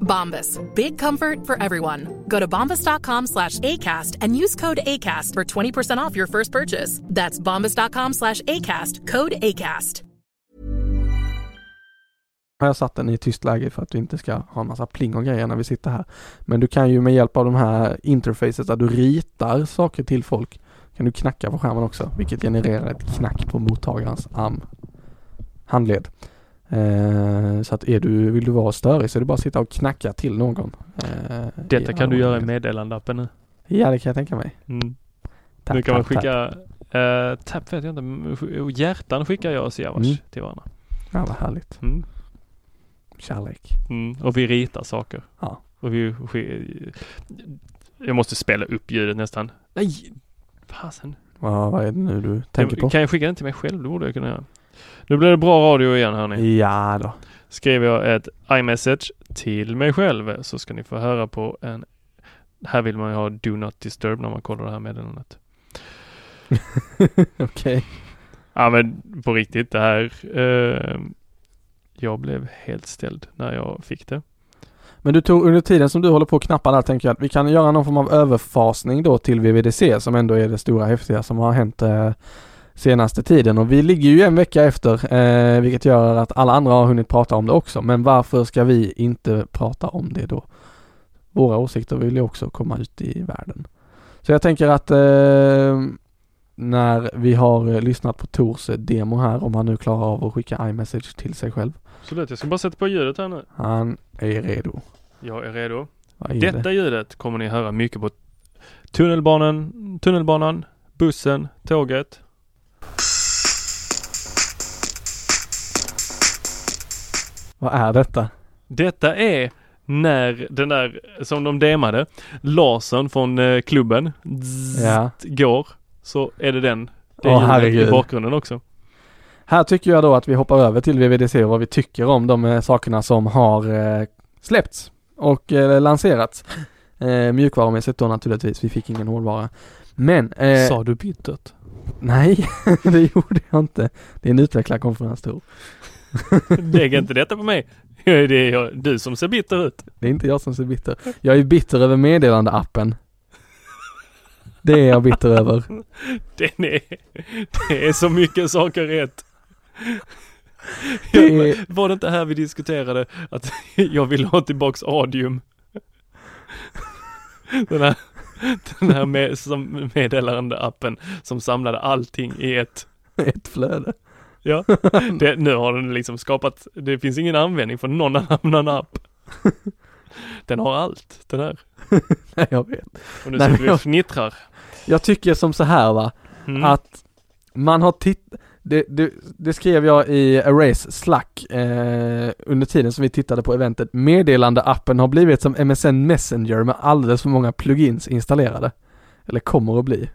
Bombas. Big comfort for everyone. Go to bombas.com slash ACAST and use code ACAST for twenty percent off your first purchase. That's bombas.com slash ACAST. Code ACAST. Jag har satt den i tyst läge för att du inte ska ha en massa pling och grejer när vi sitter här. Men du kan ju med hjälp av de här interfaces där du ritar saker till folk, kan du knacka på skärmen också, vilket genererar ett knack på mottagarens arm. Handled. Eh, så att är du, vill du vara störig så är det bara att sitta och knacka till någon. Eh, Detta kan du göra i meddelandeappen nu. Ja, det kan jag tänka mig. Mm. Tapp, nu kan tapp, man skicka eh, tapp vet jag inte, hjärtan skickar jag och Sierra mm. till varandra. Ja, vad härligt. Mm. Kärlek. Mm. Och vi ritar saker. Ja. Och vi, jag måste spela upp ljudet nästan. Nej! Fasen. Ja, vad är det nu du tänker på? Kan jag skicka den till mig själv? Det borde jag kunna göra. Nu blir det bra radio igen, hörni. Ja då. Skriver jag ett iMessage till mig själv så ska ni få höra på en... Här vill man ju ha Do Not Disturb när man kollar det här meddelandet. Okej. Okay. Ja, men på riktigt, det här... Eh, jag blev helt ställd när jag fick det. Men du tog, under tiden som du håller på att knappa där tänker jag att vi kan göra någon form av överfasning då till W W D C som ändå är det stora häftiga som har hänt eh, senaste tiden. Och vi ligger ju en vecka efter eh, vilket gör att alla andra har hunnit prata om det också. Men varför ska vi inte prata om det då? Våra åsikter vill ju också komma ut i världen. Så jag tänker att eh, när vi har lyssnat på Tors demo här, om han nu klarar av att skicka iMessage till sig själv. Absolut, jag ska bara sätta på ljudet här nu. Han är redo. Jag är redo. Är Detta det? ljudet kommer ni höra mycket på tunnelbanan, tunnelbanan, bussen, tåget. Vad är detta? Detta är när den där som de demade, lasern från klubben zzzt, ja. går. Så är det den. Det är oh, i bakgrunden också. Här tycker jag då att vi hoppar över till W W D C och vad vi tycker om de sakerna som har eh, släppts och eh, lanserats. Eh, mjukvarumässigt då naturligtvis. Vi fick ingen hårdvara. Men... Eh, Sa du bytet? Nej, det gjorde jag inte. Det är en utvecklarkonferens, tror Lägg inte detta på mig. Det är jag, du som ser bitter ut. Det är inte jag som ser bitter. Jag är bitter över meddelandeappen. Det är jag bitter över. Den är, det är så mycket saker rätt. Det är... Var det inte här vi diskuterade att jag vill ha tillbaks Adium? Den här, den här med, som meddelande appen som samlade allting i ett... Ett flöde. Ja, det, nu har den liksom skapat... Det finns ingen användning för någon annan app. Den har allt, den här. Nej, jag vet. Och nu Nej, sitter vi och fnittrar. Jag tycker som så här va, mm. att man har tittat, det, det, det skrev jag i Arrays Slack eh, under tiden som vi tittade på eventet. Meddelandeappen har blivit som M S N Messenger med alldeles för många plugins installerade. Eller kommer att bli.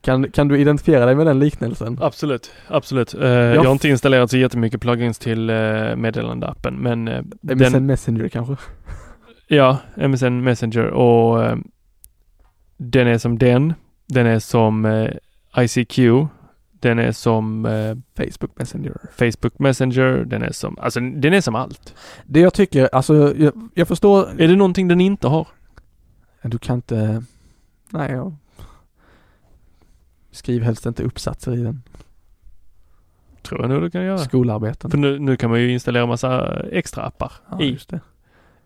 Kan, kan du identifiera dig med den liknelsen? Absolut, absolut. Uh, ja. Jag har inte installerat så jättemycket plugins till uh, meddelandeappen. Men, uh, M S N den... Messenger kanske? Ja, M S N Messenger. Och uh, den är som den. Den är som uh, I C Q. Den är som uh, Facebook Messenger. Facebook Messenger. Den är som, alltså, den är som allt. Det jag tycker, alltså jag, jag förstår... Är det någonting den inte har? Du kan inte... Nej, jag... Skriv helst inte uppsatser i den. tror jag nu du kan göra. Skolarbeten. För nu, nu kan man ju installera massa extra appar ja, i, just det.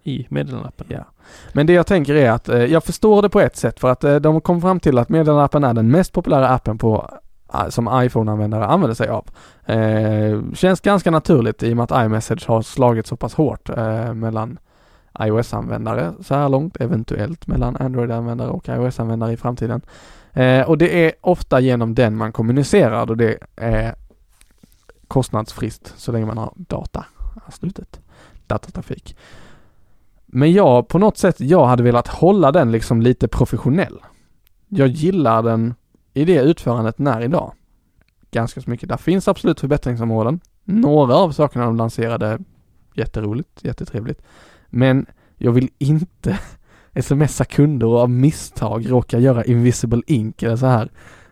i meddelanappen. Ja. Men det jag tänker är att eh, jag förstår det på ett sätt för att eh, de kom fram till att meddelanappen är den mest populära appen på som iPhone-användare använder sig av. Eh, känns ganska naturligt i och med att iMessage har slagit så pass hårt eh, mellan iOS-användare så här långt, eventuellt mellan Android-användare och iOS-användare i framtiden. Eh, och det är ofta genom den man kommunicerar och det är kostnadsfritt så länge man har data i slutet. Datatrafik. Men jag, på något sätt, jag hade velat hålla den liksom lite professionell. Jag gillar den i det utförandet när idag. Ganska så mycket. Där finns absolut förbättringsområden. Några av sakerna de lanserade jätteroligt, jättetrevligt. Men jag vill inte smsa kunder och av misstag råka göra Invisible Ink eller så här.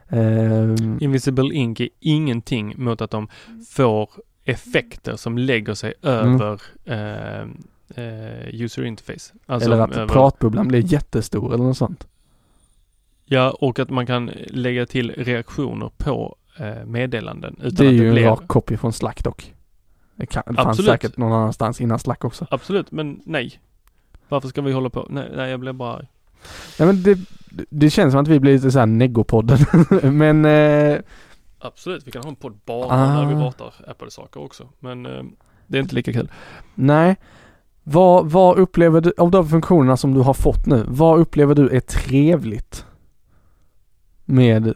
Um... Invisible Ink är ingenting mot att de får effekter som lägger sig över mm. uh, uh, user interface. Alltså eller att över... pratbubblan blir jättestor eller något sånt. Ja, och att man kan lägga till reaktioner på eh, meddelanden. Utan det är att det ju blir... en rak copy från Slack dock. Det, kan, det fanns säkert någon annanstans innan Slack också. Absolut, men nej. Varför ska vi hålla på? Nej, nej jag blev bara... Ja, men det, det känns som att vi blir lite så här negopodden. men... Eh... Absolut, vi kan ha en podd bara ah. när vi pratar Apple-saker också. Men eh, det är inte lika kul. Nej. Vad, vad upplever du, av de funktionerna som du har fått nu, vad upplever du är trevligt? Med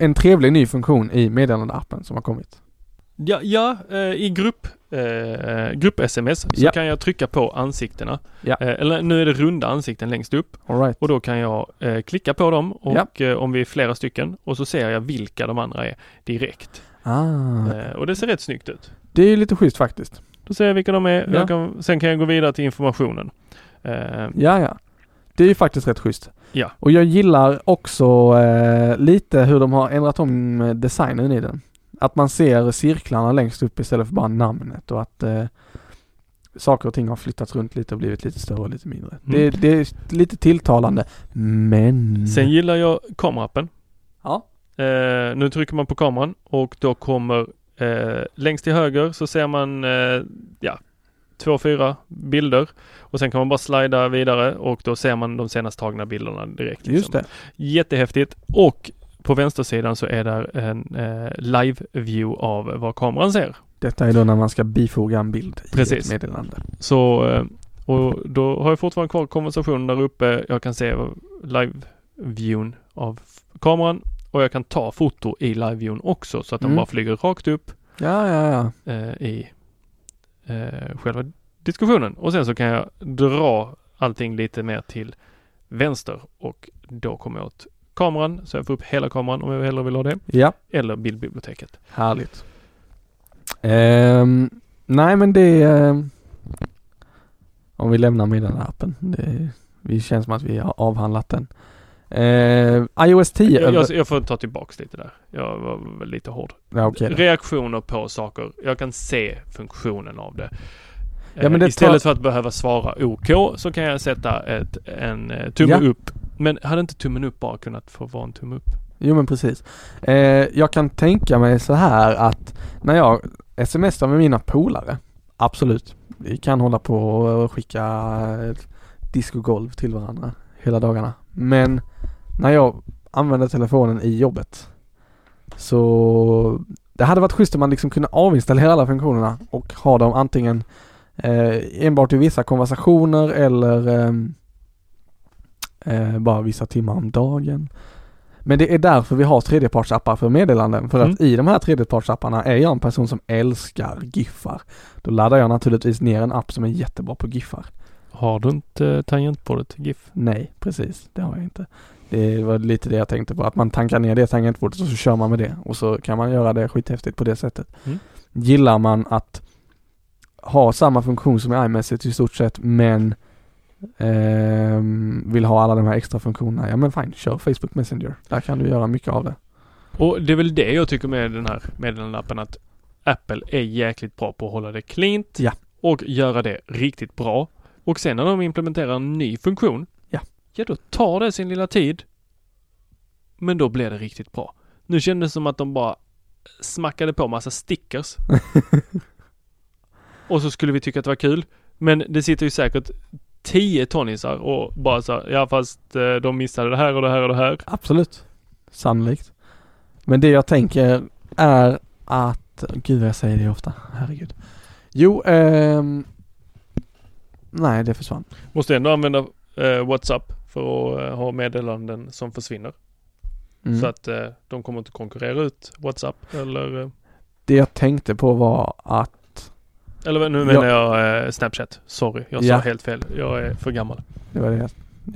en trevlig ny funktion i meddelandeappen som har kommit. Ja, ja i grupp, eh, grupp-sms så ja. kan jag trycka på ansiktena. Ja. Eh, eller nu är det runda ansikten längst upp. All right. Och då kan jag eh, klicka på dem och ja. eh, om vi är flera stycken och så ser jag vilka de andra är direkt. Ah. Eh, och det ser rätt snyggt ut. Det är ju lite schysst faktiskt. Då ser jag vilka de är. Ja. Jag kan, sen kan jag gå vidare till informationen. Eh, ja, ja. Det är ju faktiskt rätt schysst. Ja. Och jag gillar också eh, lite hur de har ändrat om designen i den. Att man ser cirklarna längst upp istället för bara namnet och att eh, saker och ting har flyttats runt lite och blivit lite större och lite mindre. Mm. Det, det är lite tilltalande. Men... Sen gillar jag kameraappen. Ja. Eh, nu trycker man på kameran och då kommer eh, längst till höger så ser man eh, ja. två, fyra bilder och sen kan man bara slida vidare och då ser man de senast tagna bilderna direkt. Liksom. Just det. Jättehäftigt. Och på vänstersidan så är där en eh, live view av vad kameran ser. Detta är då när man ska bifoga en bild Precis. i ett meddelande. Så och då har jag fortfarande kvar konversationen där uppe. Jag kan se live viewn av kameran och jag kan ta foto i live viewn också så att mm. de bara flyger rakt upp ja, ja, ja. Eh, i Eh, själva diskussionen. Och sen så kan jag dra allting lite mer till vänster och då kommer jag åt kameran så jag får upp hela kameran om jag hellre vill ha det. Ja. Eller bildbiblioteket. Härligt. Um, nej men det uh, om vi lämnar med den här appen. Det, det känns som att vi har avhandlat den. Uh, iOS tio jag, jag, jag får ta tillbaka lite där. Jag var väl lite hård. Ja, okay, reaktioner på saker. Jag kan se funktionen av det. Ja, men det Istället tar... för att behöva svara OK så kan jag sätta ett, en tumme ja. upp. Men hade inte tummen upp bara kunnat få vara en tumme upp? Jo men precis. Uh, jag kan tänka mig så här att när jag smsar med mina polare, absolut. Vi kan hålla på och skicka discogolv till varandra hela dagarna. Men när jag använder telefonen i jobbet så det hade varit schysst om man liksom kunde avinstallera alla funktionerna och ha dem antingen eh, enbart i vissa konversationer eller eh, eh, bara vissa timmar om dagen. Men det är därför vi har tredjepartsappar för meddelanden. För mm. att i de här tredjepartsapparna är jag en person som älskar giffar. Då laddar jag naturligtvis ner en app som är jättebra på giffar. Har du inte tangentbordet GIF? Nej, precis. Det har jag inte. Det var lite det jag tänkte på. Att man tankar ner det tangentbordet och så kör man med det. Och så kan man göra det skithäftigt på det sättet. Mm. Gillar man att ha samma funktion som i iMessage i stort sett men eh, vill ha alla de här extra funktionerna. Ja men fine, kör Facebook Messenger. Där kan du göra mycket av det. Och det är väl det jag tycker med den här meddelanden-appen att Apple är jäkligt bra på att hålla det cleant ja. och göra det riktigt bra. Och sen när de implementerar en ny funktion, ja. ja då tar det sin lilla tid. Men då blir det riktigt bra. Nu kändes det som att de bara, smackade på massa stickers. Och så skulle vi tycka att det var kul. Men det sitter ju säkert tio tonnisar och bara så här, ja fast de missade det här och det här och det här. Absolut. Sannolikt. Men det jag tänker är att, gud jag säger det ofta, herregud. Jo, ehm... nej det försvann. Måste ändå använda eh, WhatsApp för att eh, ha meddelanden som försvinner. Mm. Så att eh, de kommer inte konkurrera ut WhatsApp eller... Eh... Det jag tänkte på var att eller nu menar ja. jag eh, Snapchat. Sorry, jag sa ja. helt fel. Jag är för gammal. Det var det.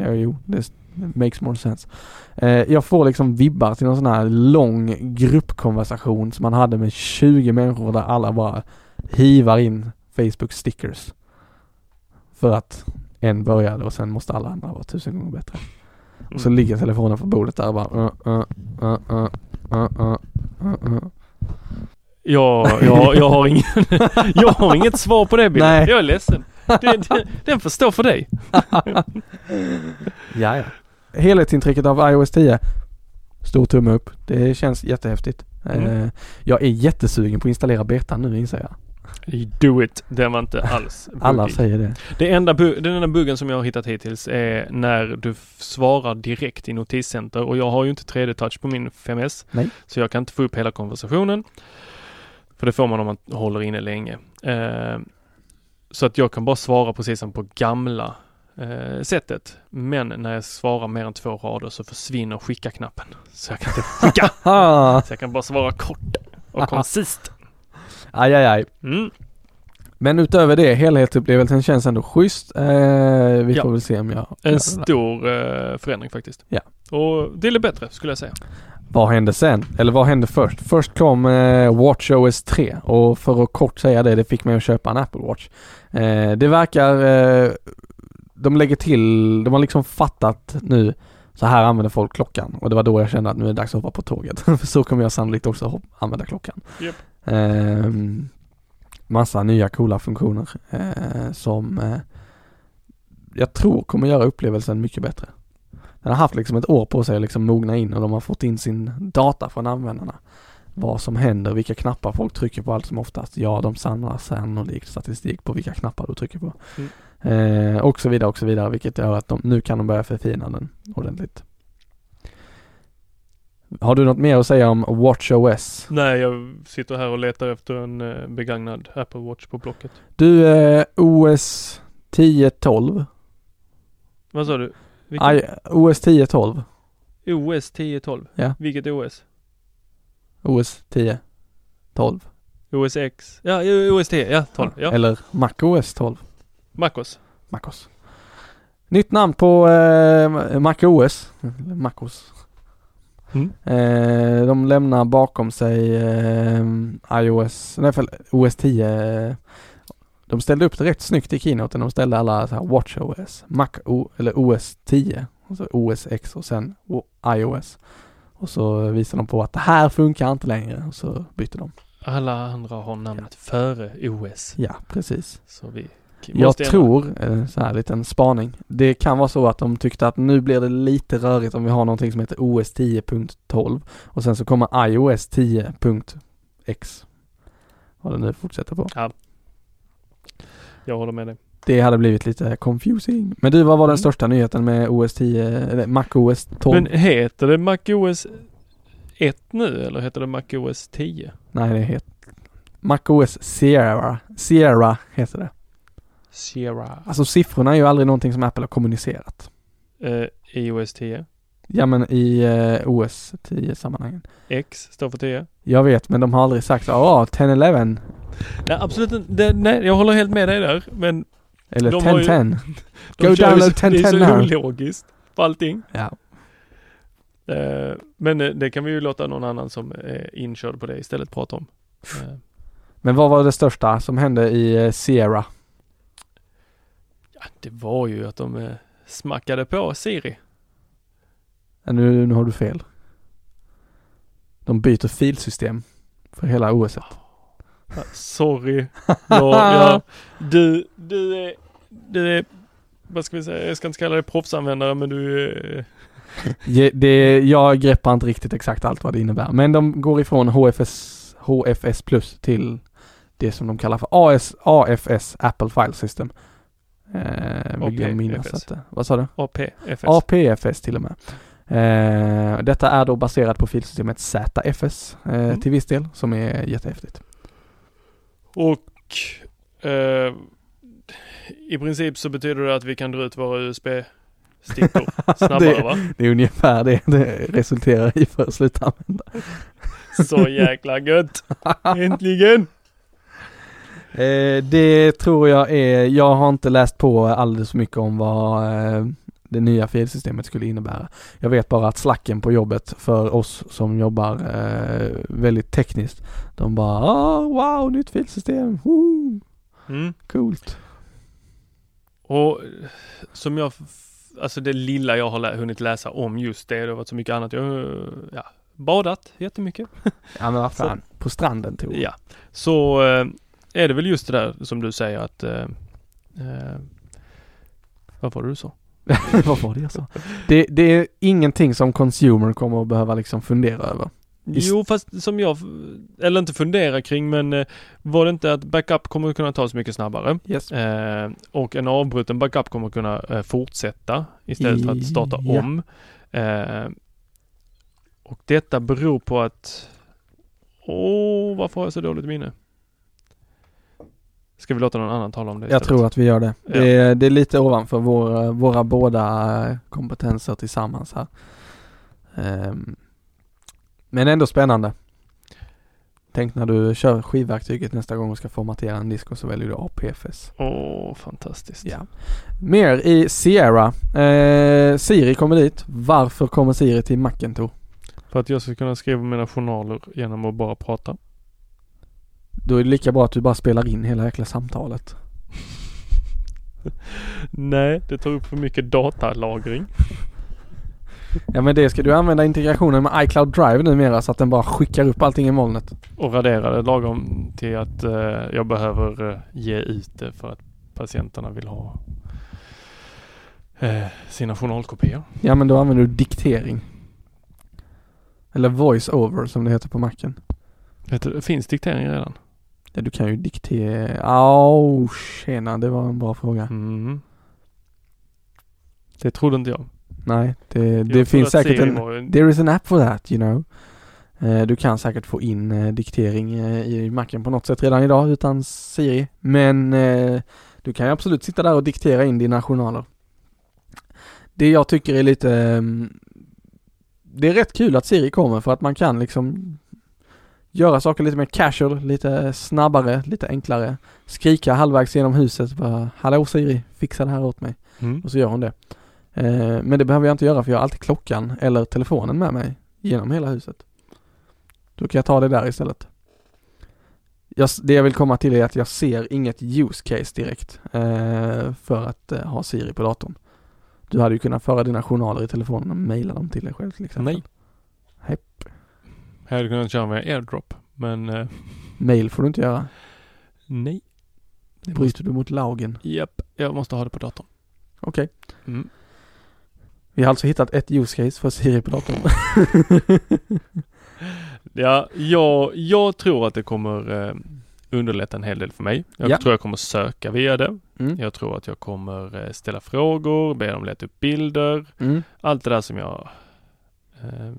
Ja, jo, det makes more sense. Eh, jag får liksom vibbar till någon sån här lång gruppkonversation som man hade med tjugo människor där alla bara hivar in Facebook stickers. För att en började och sen måste alla andra vara tusen gånger bättre. Mm. Och så ligger telefonen på bordet där och bara... Uh, uh, uh, uh, uh, uh, uh. Ja, jag, jag, har ingen, jag har inget svar på det, Bill. Nej. Jag är ledsen. Den, den, den förstår för dig. Ja, ja. Helhetsintrycket av i O S tio. Stor tumme upp. Det känns jättehäftigt. Mm. Jag är jättesugen på att installera betan nu, inser jag. Do it. Det var inte alls buggy. Alla säger det. Det enda bu- den enda buggen som jag har hittat hittills är när du f- svarar direkt i notiscenter. Och jag har ju inte tre D-touch på min fem S. Nej. Så jag kan inte få upp hela konversationen. För det får man om man håller inne länge. Eh, så att jag kan bara svara precis som på gamla eh, sättet. Men när jag svarar mer än två rader så försvinner skicka-knappen. Så jag kan inte skicka. Så jag kan bara svara kort och koncist. Aj, aj, aj. Mm. Men utöver det, helhetsupplevelsen känns ändå schysst. Eh, vi ja. får väl se om jag... En stor eh, förändring faktiskt. Ja. Och det är lite bättre skulle jag säga. Vad hände sen? Eller vad hände först? Först kom eh, WatchOS tre. Och för att kort säga det, det fick mig att köpa en Apple Watch. Eh, det verkar... Eh, de lägger till... De har liksom fattat nu... Så här använder folk klockan. Och det var då jag kände att nu är det dags att hoppa på tåget. För så kommer jag sannolikt också hoppa, använda klockan. Yep. Eh, massa nya coola funktioner. Eh, som eh, jag tror kommer göra upplevelsen mycket bättre. Den har haft liksom ett år på sig att liksom mogna in. Och de har fått in sin data från användarna. Vad som händer, vilka knappar folk trycker på allt som oftast. Ja, de samlar sannolikt statistik på vilka knappar du trycker på. Mm. Eh, och så vidare och så vidare, vilket gör att de, nu kan de börja förfina den ordentligt. Har du något mer att säga om WatchOS? Nej, jag sitter här och letar efter en eh, begagnad Apple Watch på Blocket. Du, eh, O S tio tolv. Vad sa du? Vilken? I, O S tio tolv. O S tio tolv? Ja. Vilket är O S? O S tio tolv. O S X. Ja, O S tio, ja, tolv. Ja. Eller macOS tolv. MacOS. MacOS. Nytt namn på eh, macOS. MacOS. Mm. Eh, de lämnar bakom sig eh, iOS, nej för O S tio. De ställde upp det rätt snyggt i keynote när de ställde alla så här WatchOS, Mac o, eller O S tio, alltså O S X och sen o, iOS. Och så visar de på att det här funkar inte längre och så byter de. Alla andra har namnet ja. före O S. Ja, precis. Så vi Jag tror, så här liten spaning, det kan vara så att de tyckte att nu blir det lite rörigt om vi har någonting som heter O S tio punkt tolv och sen så kommer iOS tio punkt x. Vad det nu fortsätter på. Ja. Jag håller med dig. Det hade blivit lite confusing. Men du, vad var den största nyheten med O S tio, eller macOS tolv? Men heter det macOS ett nu eller heter det macOS tio? Nej, det heter macOS Sierra. Sierra heter det. Sierra. Alltså siffrorna är ju aldrig någonting som Apple har kommunicerat. Uh, I O S tio? Ja, men i uh, O S tio-sammanhangen. X står för tio? Jag vet, men de har aldrig sagt ja, tio elva. Nej, absolut inte. Nej, jag håller helt med dig där. Men eller tio tio. Go download tio tio nu. Det är så now. Ologiskt på allting. Ja. Uh, men det kan vi ju låta någon annan som är inkörd på det istället prata om. Uh. Men vad var det största som hände i Sierra? Det var ju att de smackade på Siri. Nu, nu har du fel. De byter filsystem för hela O S. Sorry. Jag, jag, du, du, är, du är... Vad ska vi säga? Jag ska inte kalla dig proffsanvändare, men du är... Det, jag greppar inte riktigt exakt allt vad det innebär. Men de går ifrån H F S, H F S plus till det som de kallar för A S, A F S, Apple File System. Eh, vill jag minnas att, vad sa du? A P F S. A P F S till och med. Eh, detta är då baserat på filsystemet Z F S eh, mm. till viss del, som är jättehäftigt. Och eh, i princip så betyder det att vi kan dra ut våra U S B-stickor snabbare, det, va? Det är ungefär det det resulterar i för att sluta använda. Så jäkla gött! Äntligen! Eh, det tror jag är... Jag har inte läst på alldeles så mycket om vad... Eh, det nya filsystemet skulle innebära. Jag vet bara att Slacken på jobbet för oss som jobbar eh, väldigt tekniskt, de bara oh, wow, nytt filsystem. Woo. Mm. Coolt. Och som jag alltså det lilla jag har lä- hunnit läsa om just det, det har varit så mycket annat. Jag har ja, badat jättemycket. Ja, men vad fan. Så, på stranden tror jag. Ja. Så eh, är det väl just det där som du säger att eh, eh, vad var det du sa? Vad var det jag sa? Det, det är ingenting som consumer kommer att behöva liksom fundera över. Just... Jo, fast som jag, eller inte fundera kring, men var det inte att backup kommer att kunna ta så mycket snabbare? Yes. Eh, och en avbruten backup kommer att kunna eh, fortsätta istället I... för att starta ja. om. Eh, och detta beror på att... Åh, varför har jag så dåligt minne? Ska vi låta någon annan tala om det istället? Jag tror att vi gör det. Ja. Det, är, det är lite ovanför vår, våra båda kompetenser tillsammans här. Um, men ändå spännande. Tänk när du kör skivverktyget nästa gång och ska formatera en disk och så väljer du A P F S. Åh, fantastiskt. Ja. Mer i Sierra. Uh, Siri kommer dit. Varför kommer Siri till Macen, Tor? För att jag ska kunna skriva mina journaler genom att bara prata. Då är det lika bra att du bara spelar in hela jäkla samtalet. Nej, det tar upp för mycket datalagring. Ja, men det ska du använda integrationen med iCloud Drive numera så att den bara skickar upp allting i molnet. Och radera det lagom till att eh, jag behöver eh, ge ut det för att patienterna vill ha eh, sina journalkopior. Ja, men då använder du diktering. Eller voice-over som det heter på Macen. Vet du, finns diktering redan? Ja, du kan ju diktera... Åh, oh, tjena, det var en bra fråga. Mm. Det trodde inte jag. Nej, det, jag det finns säkert en... Var... There is an app for that, you know. Eh, du kan säkert få in eh, diktering eh, i Macen på något sätt redan idag utan Siri. Men eh, du kan ju absolut sitta där och diktera in dina journaler. Det jag tycker är lite... Eh, det är rätt kul att Siri kommer för att man kan liksom... Göra saker lite mer casual, lite snabbare, lite enklare. Skrika halvvägs genom huset. Bara, hallå Siri, fixa det här åt mig. Mm. Och så gör hon det. Eh, men det behöver jag inte göra för jag har alltid klockan eller telefonen med mig genom hela huset. Då kan jag ta det där istället. Jag, det jag vill komma till är att jag ser inget use case direkt eh, för att eh, ha Siri på datorn. Du hade ju kunnat föra dina journaler i telefonen och mejla dem till dig själv till exempel. Nej. Hepp. Jag hade kunnat köra med AirDrop, men... Eh, Mail får du inte göra. Nej. Bryter måste... du mot lagen? Japp, jag måste ha det på datorn. Okej. Okay. Mm. Vi har alltså hittat ett use case för Siri på datorn. Ja, jag, jag tror att det kommer eh, underlätta en hel del för mig. Jag ja. tror jag kommer söka via det. Mm. Jag tror att jag kommer ställa frågor, be dem leta upp bilder. Mm. Allt det där som jag eh,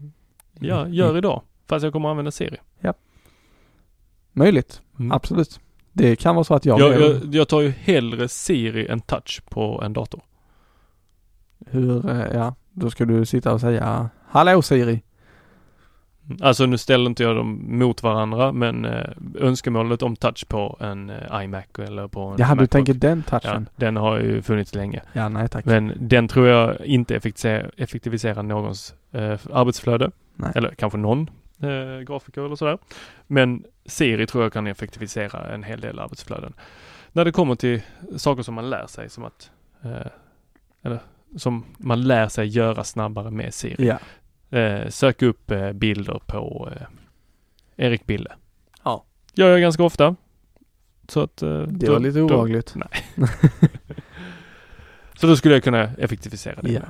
ja, gör mm. idag. Fast jag kommer att använda Siri. Ja. Möjligt. Mm. Absolut. Det kan vara så att jag... Jag, jag... jag tar ju hellre Siri än touch på en dator. Hur... Ja, då ska du sitta och säga hallå Siri. Alltså nu ställer inte jag dem mot varandra, men eh, önskemålet om touch på en eh, iMac eller på en... Ja, du tänker den touchen. Ja, den har ju funnits länge. Ja, nej tack. Men den tror jag inte effektiviserar, effektiviserar någons eh, arbetsflöde. Nej. Eller kanske någon eh, grafiker eller sådär. Men Siri tror jag kan effektivisera en hel del arbetsflöden. När det kommer till saker som man lär sig som att eh, eller som man lär sig göra snabbare med Siri. Ja. Eh, sök upp eh, bilder på eh, Erik Bille. Ja. Gör jag ganska ofta. Så att, eh, det var då, lite obehagligt. Nej. Så då skulle jag kunna effektivisera det. Ja.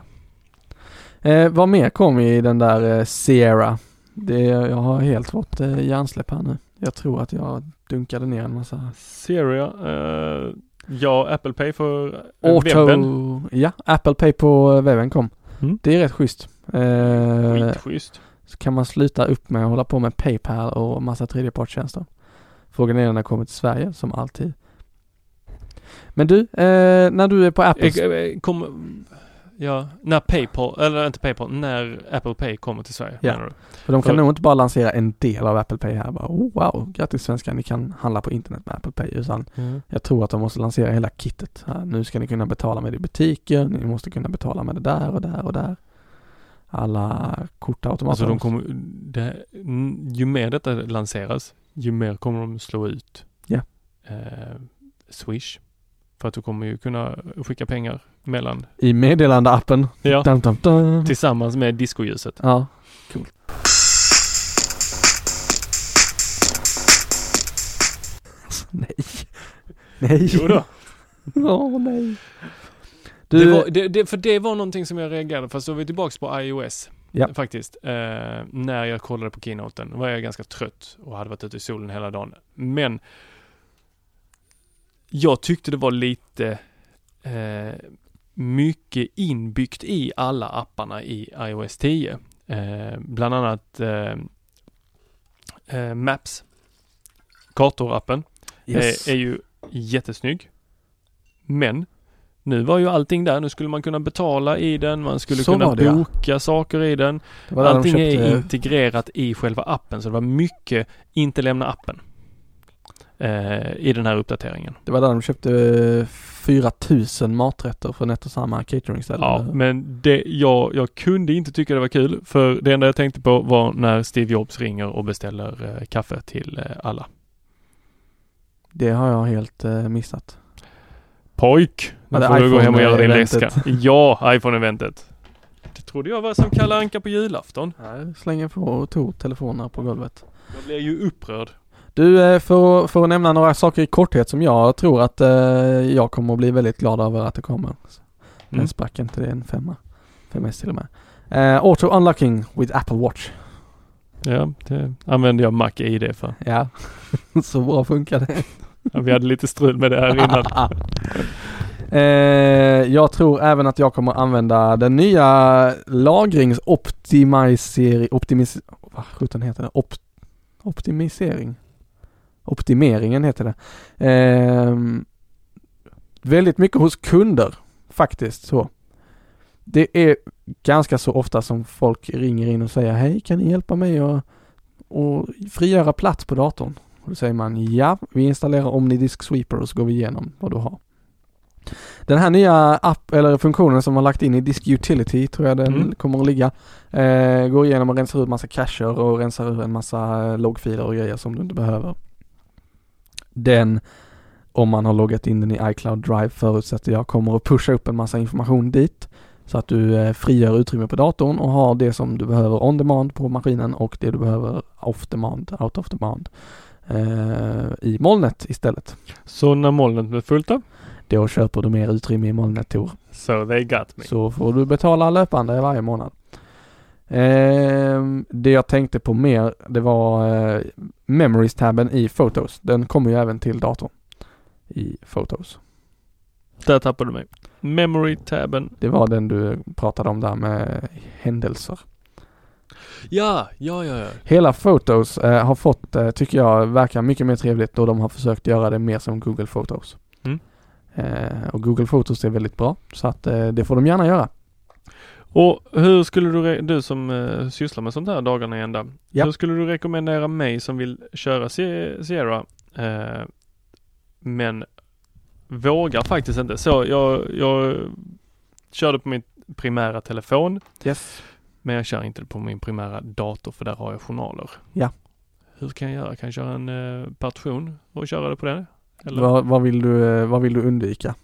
Eh, vad mer kom i den där eh, Sierra? Det, jag har helt fått eh, hjärnsläpp här nu. Jag tror att jag dunkade ner en massa. Sierra, eh, ja, Apple Pay för Auto, webben. Ja, Apple Pay på webben kom. Mm. Det är rätt schysst. Eh, schysst. Så kan man sluta upp med att hålla på med PayPal och massa tredjepartstjänster. Frågan är när det kommer till Sverige, som alltid. Men du, eh, när du är på Apple... Kom, ja, när PayPal, eller inte PayPal, när Apple Pay kommer till Sverige. Ja, menar du? För de kan för... nog inte bara lansera en del av Apple Pay här. Bara, oh, wow, grattis svenskar, ni kan handla på internet med Apple Pay. Utan mm. jag tror att de måste lansera hela kittet. Här, nu ska ni kunna betala med det i butiker, ni måste kunna betala med det där och där och där. Alla kortautomater. Alltså de kommer, det, ju mer detta lanseras, ju mer kommer de slå ut yeah. eh, Swish. För att du kommer ju kunna skicka pengar mellan... I meddelandeappen. Ja. Dum, dum, dum. Tillsammans med discoljuset. Ja, cool. Nej. Nej. Jo då. Åh, nej. Du... Det var, det, det, för det var någonting som jag reagerade för, så var vi tillbaka på iOS ja. faktiskt. Eh, när jag kollade på keynoten var jag ganska trött och hade varit ute i solen hela dagen. Men jag tyckte det var lite eh, mycket inbyggt i alla apparna i iOS tio. Eh, bland annat eh, eh, Maps, kartorappen, yes. eh, är ju jättesnygg. Men nu var ju allting där. Nu skulle man kunna betala i den. Man skulle så kunna det, boka ja. saker i den. Allting de köpte... är integrerat i själva appen. Så det var mycket inte lämna appen eh, i den här uppdateringen. Det var där de köpte fyra tusen maträtter från ett och samma cateringställe. Ja, men det, jag, jag kunde inte tycka det var kul. För det enda jag tänkte på var när Steve Jobs ringer och beställer eh, kaffe till eh, alla. Det har jag helt eh, missat. Pojk, nu får du gå hem och göra din läska. Ja, iPhone-eventet. Det trodde jag var som Kalle Anka på julafton. Nej, slänger på och tog telefonerna på golvet. Jag blev ju upprörd. Du, för, för att nämna några saker i korthet som jag tror att eh, jag kommer att bli väldigt glad över att det kommer. Den mm. sprack inte, det är en femma. Femmes till och med. Eh, auto unlocking with Apple Watch. Ja, det använder jag Mac i det för. Ja, så bra funkar det. Ja, vi hade lite strul med det här innan. eh, jag tror även att jag kommer använda den nya lagringsoptimisering. Optimis, vad sjutton heter det? Op, optimisering. Optimeringen heter det. Eh, väldigt mycket hos kunder faktiskt. Så. Det är ganska så ofta som folk ringer in och säger hej, kan ni hjälpa mig att och frigöra plats på datorn? Och då säger man, ja, vi installerar Omnidisk Sweeper och så går vi igenom vad du har. Den här nya app eller funktionen som man lagt in i Disk Utility, tror jag den mm. kommer att ligga. Eh, går igenom och rensar ut en massa cacher och rensar ut en massa loggfiler och grejer som du inte behöver. Den, om man har loggat in den i iCloud Drive, förutsätter jag kommer att pusha upp en massa information dit. Så att du eh, frigör utrymme på datorn och har det som du behöver on demand på maskinen och det du behöver off demand, out of demand. Uh, i molnet istället. Så när molnet blir fullt då? Då köper du mer utrymme i molnet, Tor. So they got me. Så får du betala löpande varje månad. Uh, det jag tänkte på mer, det var uh, Memories-tabben i Photos. Den kommer ju även till datorn i Photos. Där tappade du mig. Memory-tabben. Det var den du pratade om där med händelser. Ja, ja, ja, ja. Hela Photos eh, har fått, eh, tycker jag, verkar mycket mer trevligt då de har försökt göra det mer som Google Photos. Mm. Eh, och Google Photos är väldigt bra, så att eh, det får de gärna göra. Och hur skulle du, re- du som eh, sysslar med sånt här dagarna i ända, ja. hur skulle du rekommendera mig som vill köra Sierra eh, men vågar faktiskt inte? Så jag, jag körde på min primära telefon. Yes. Men jag kör inte på min primära dator för där har jag journaler. Ja. Hur kan jag göra? Kan jag köra en eh, partition och köra det på det? Eller? Vad, vad, vill du, vad vill du undvika?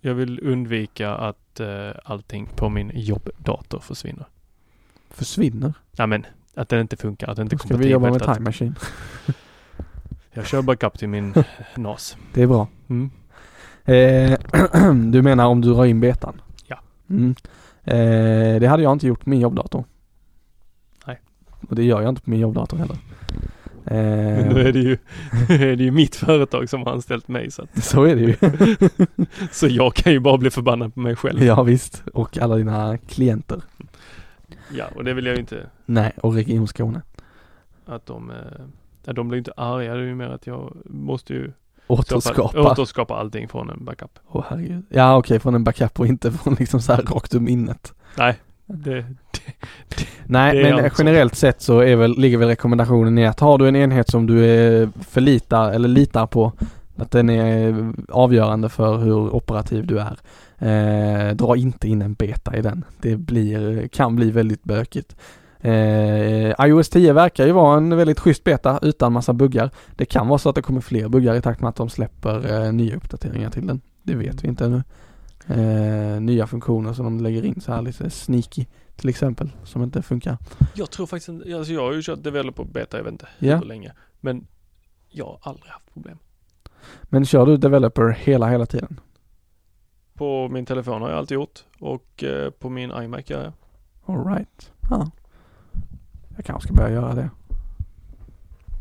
Jag vill undvika att eh, allting på min jobbdator försvinner. Försvinner? Ja, men att den inte funkar. Att den inte kompatibelt. Ska vi jobba med Time Machine? Jag kör backup till min N A S. Det är bra. Mm. Eh, du menar om du drar in betan? Ja. Mm. Eh, det hade jag inte gjort på min jobbdator. Nej. Och det gör jag inte på min jobbdator heller. Eh, Men då är det ju, är det ju mitt företag som har anställt mig. Så, att, så är det ju. Så jag kan ju bara bli förbannad på mig själv. Ja visst, och alla dina klienter. Ja, och det vill jag ju inte. Nej, och Region Skåne. Att de, eh, de blir inte arga, det är ju mer att jag måste ju återskapa, återskapa allting från en backup. Åh, herregud. Ja, okej, okay, från en backup och inte från liksom så här rakt ur minnet. Nej, det, det, det, Nej det men generellt sett så är väl, ligger väl rekommendationen i att har du en enhet som du är förlitar eller litar på, att den är avgörande för hur operativ du är. Eh, dra inte in en beta i den. Det blir, kan bli väldigt bökigt. Eh, iOS tio verkar ju vara en väldigt schysst beta utan massa buggar. Det kan vara så att det kommer fler buggar i takt med att de släpper eh, nya uppdateringar till den. Det vet vi inte ännu. Eh, nya funktioner som de lägger in så här lite sneaky till exempel som inte funkar. Jag tror faktiskt inte, alltså jag har ju kört developer beta, jag vet inte hur yeah. länge, men jag har aldrig haft problem. Men kör du developer hela hela tiden? På min telefon har jag alltid gjort och eh, på min iMac gör jag. All right. Ah. Jag kanske ska börja göra det.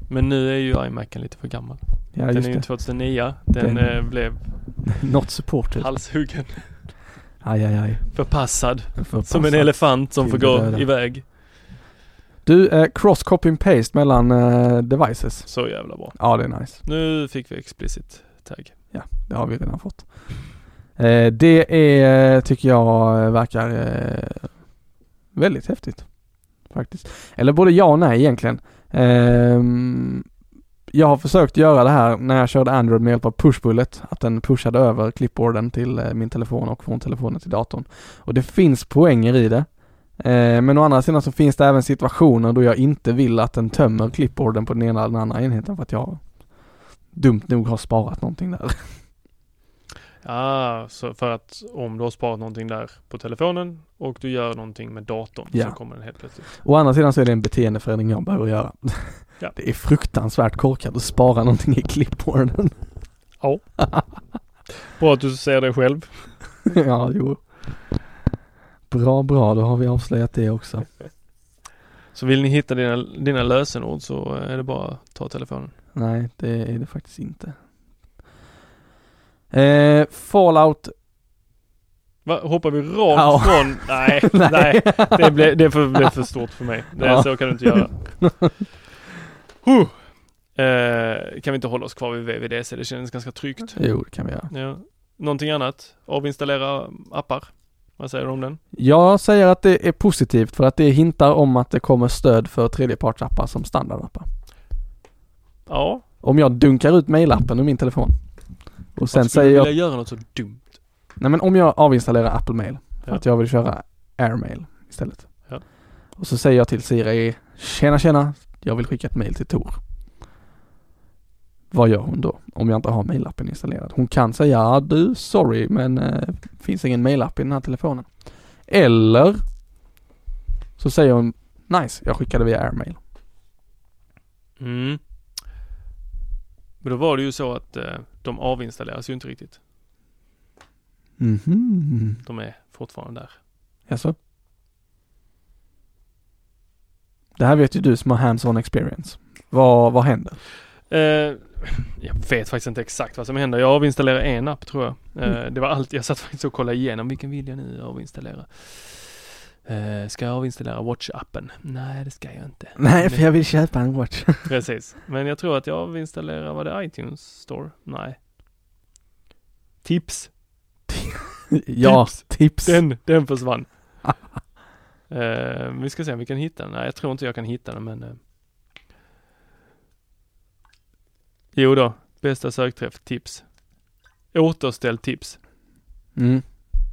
Men nu är ju iMacen lite för gammal. Ja, den är ju tjugohundranio. Den, den eh, blev not supported. Halshuggen. Aj, aj, aj. Förpassad. Förpassad. Som en elefant som får gå iväg. Du, eh, cross copy and paste mellan eh, devices. Så jävla bra. Ja, det är nice. Nu fick vi explicit tag. Ja, det har vi redan fått. Eh, det är, tycker jag verkar eh, väldigt häftigt. Faktiskt. Eller både ja och nej egentligen. Eh, jag har försökt göra det här när jag körde Android med hjälp av pushbullet. Att den pushade över clipboarden till eh, min telefon och från telefonen till datorn. Och det finns poänger i det. Eh, men å andra sidan så finns det även situationer då jag inte vill att den tömmer clipboarden på den ena eller den andra enheten. För att jag dumt nog har sparat någonting där. Ja, så för att om du har sparat någonting där på telefonen och du gör någonting med datorn ja. Så kommer den helt plötsligt. Å andra sidan så är det en beteendeförändring jag behöver göra. Ja. Det är fruktansvärt korkat att spara någonting i clipboarden. Ja. Bra att du säger det själv. Ja, jo. Bra, bra. Då har vi avslöjat det också. Så vill ni hitta dina, dina lösenord så är det bara att ta telefonen. Nej, det är det faktiskt inte. Eh, Fallout. Va, hoppar vi rakt ja. från? Nej, nej. Det blev det för, blev för stort för mig. Det ja. Så kan du inte göra. uh, kan vi inte hålla oss kvar vid W W D C? Det känns ganska tryggt. Jo, det kan vi göra. Ja. Någonting annat? Avinstallera appar. Vad säger du om den? Jag säger att det är positivt för att det hintar om att det kommer stöd för tredjepartsappar som standardappar. Ja. Om jag dunkar ut mailappen ur min telefon. Och sen säger jag vill göra något så dumt. Nej, men om jag avinstallerar Apple Mail för ja. att jag vill köra AirMail istället. Ja. Och så säger jag till Siri, tjena tjena, jag vill skicka ett mail till Tor. Vad gör hon då om jag inte har mailappen installerad? Hon kan säga, ja, du, sorry, men eh, finns ingen mailapp i den här telefonen. Eller så säger hon, nice, jag skickade via AirMail. Mm. Men då var det ju så att eh, de avinstalleras ju inte riktigt. Mm-hmm. De är fortfarande där. Jaså? Det här vet ju du som har hands-on experience. Vad, vad händer? Eh, jag vet faktiskt inte exakt vad som händer. Jag avinstallerade en app, tror jag. Eh, mm. Det var allt. Jag satt faktiskt och kollade igenom. Vilken vill jag nu avinstallera? Eh, ska jag avinstallera Watch-appen? Nej, det ska jag inte. Nej, för jag vill köpa en Watch. Precis. Men jag tror att jag avinstallerar, var det iTunes Store? Nej. Tips. Ja, tips. tips. Den, den försvann. eh, vi ska se om vi kan hitta den. Nej, jag tror inte jag kan hitta den, men... Eh. Jo då, bästa sökträff, tips. Återställ tips. Mm.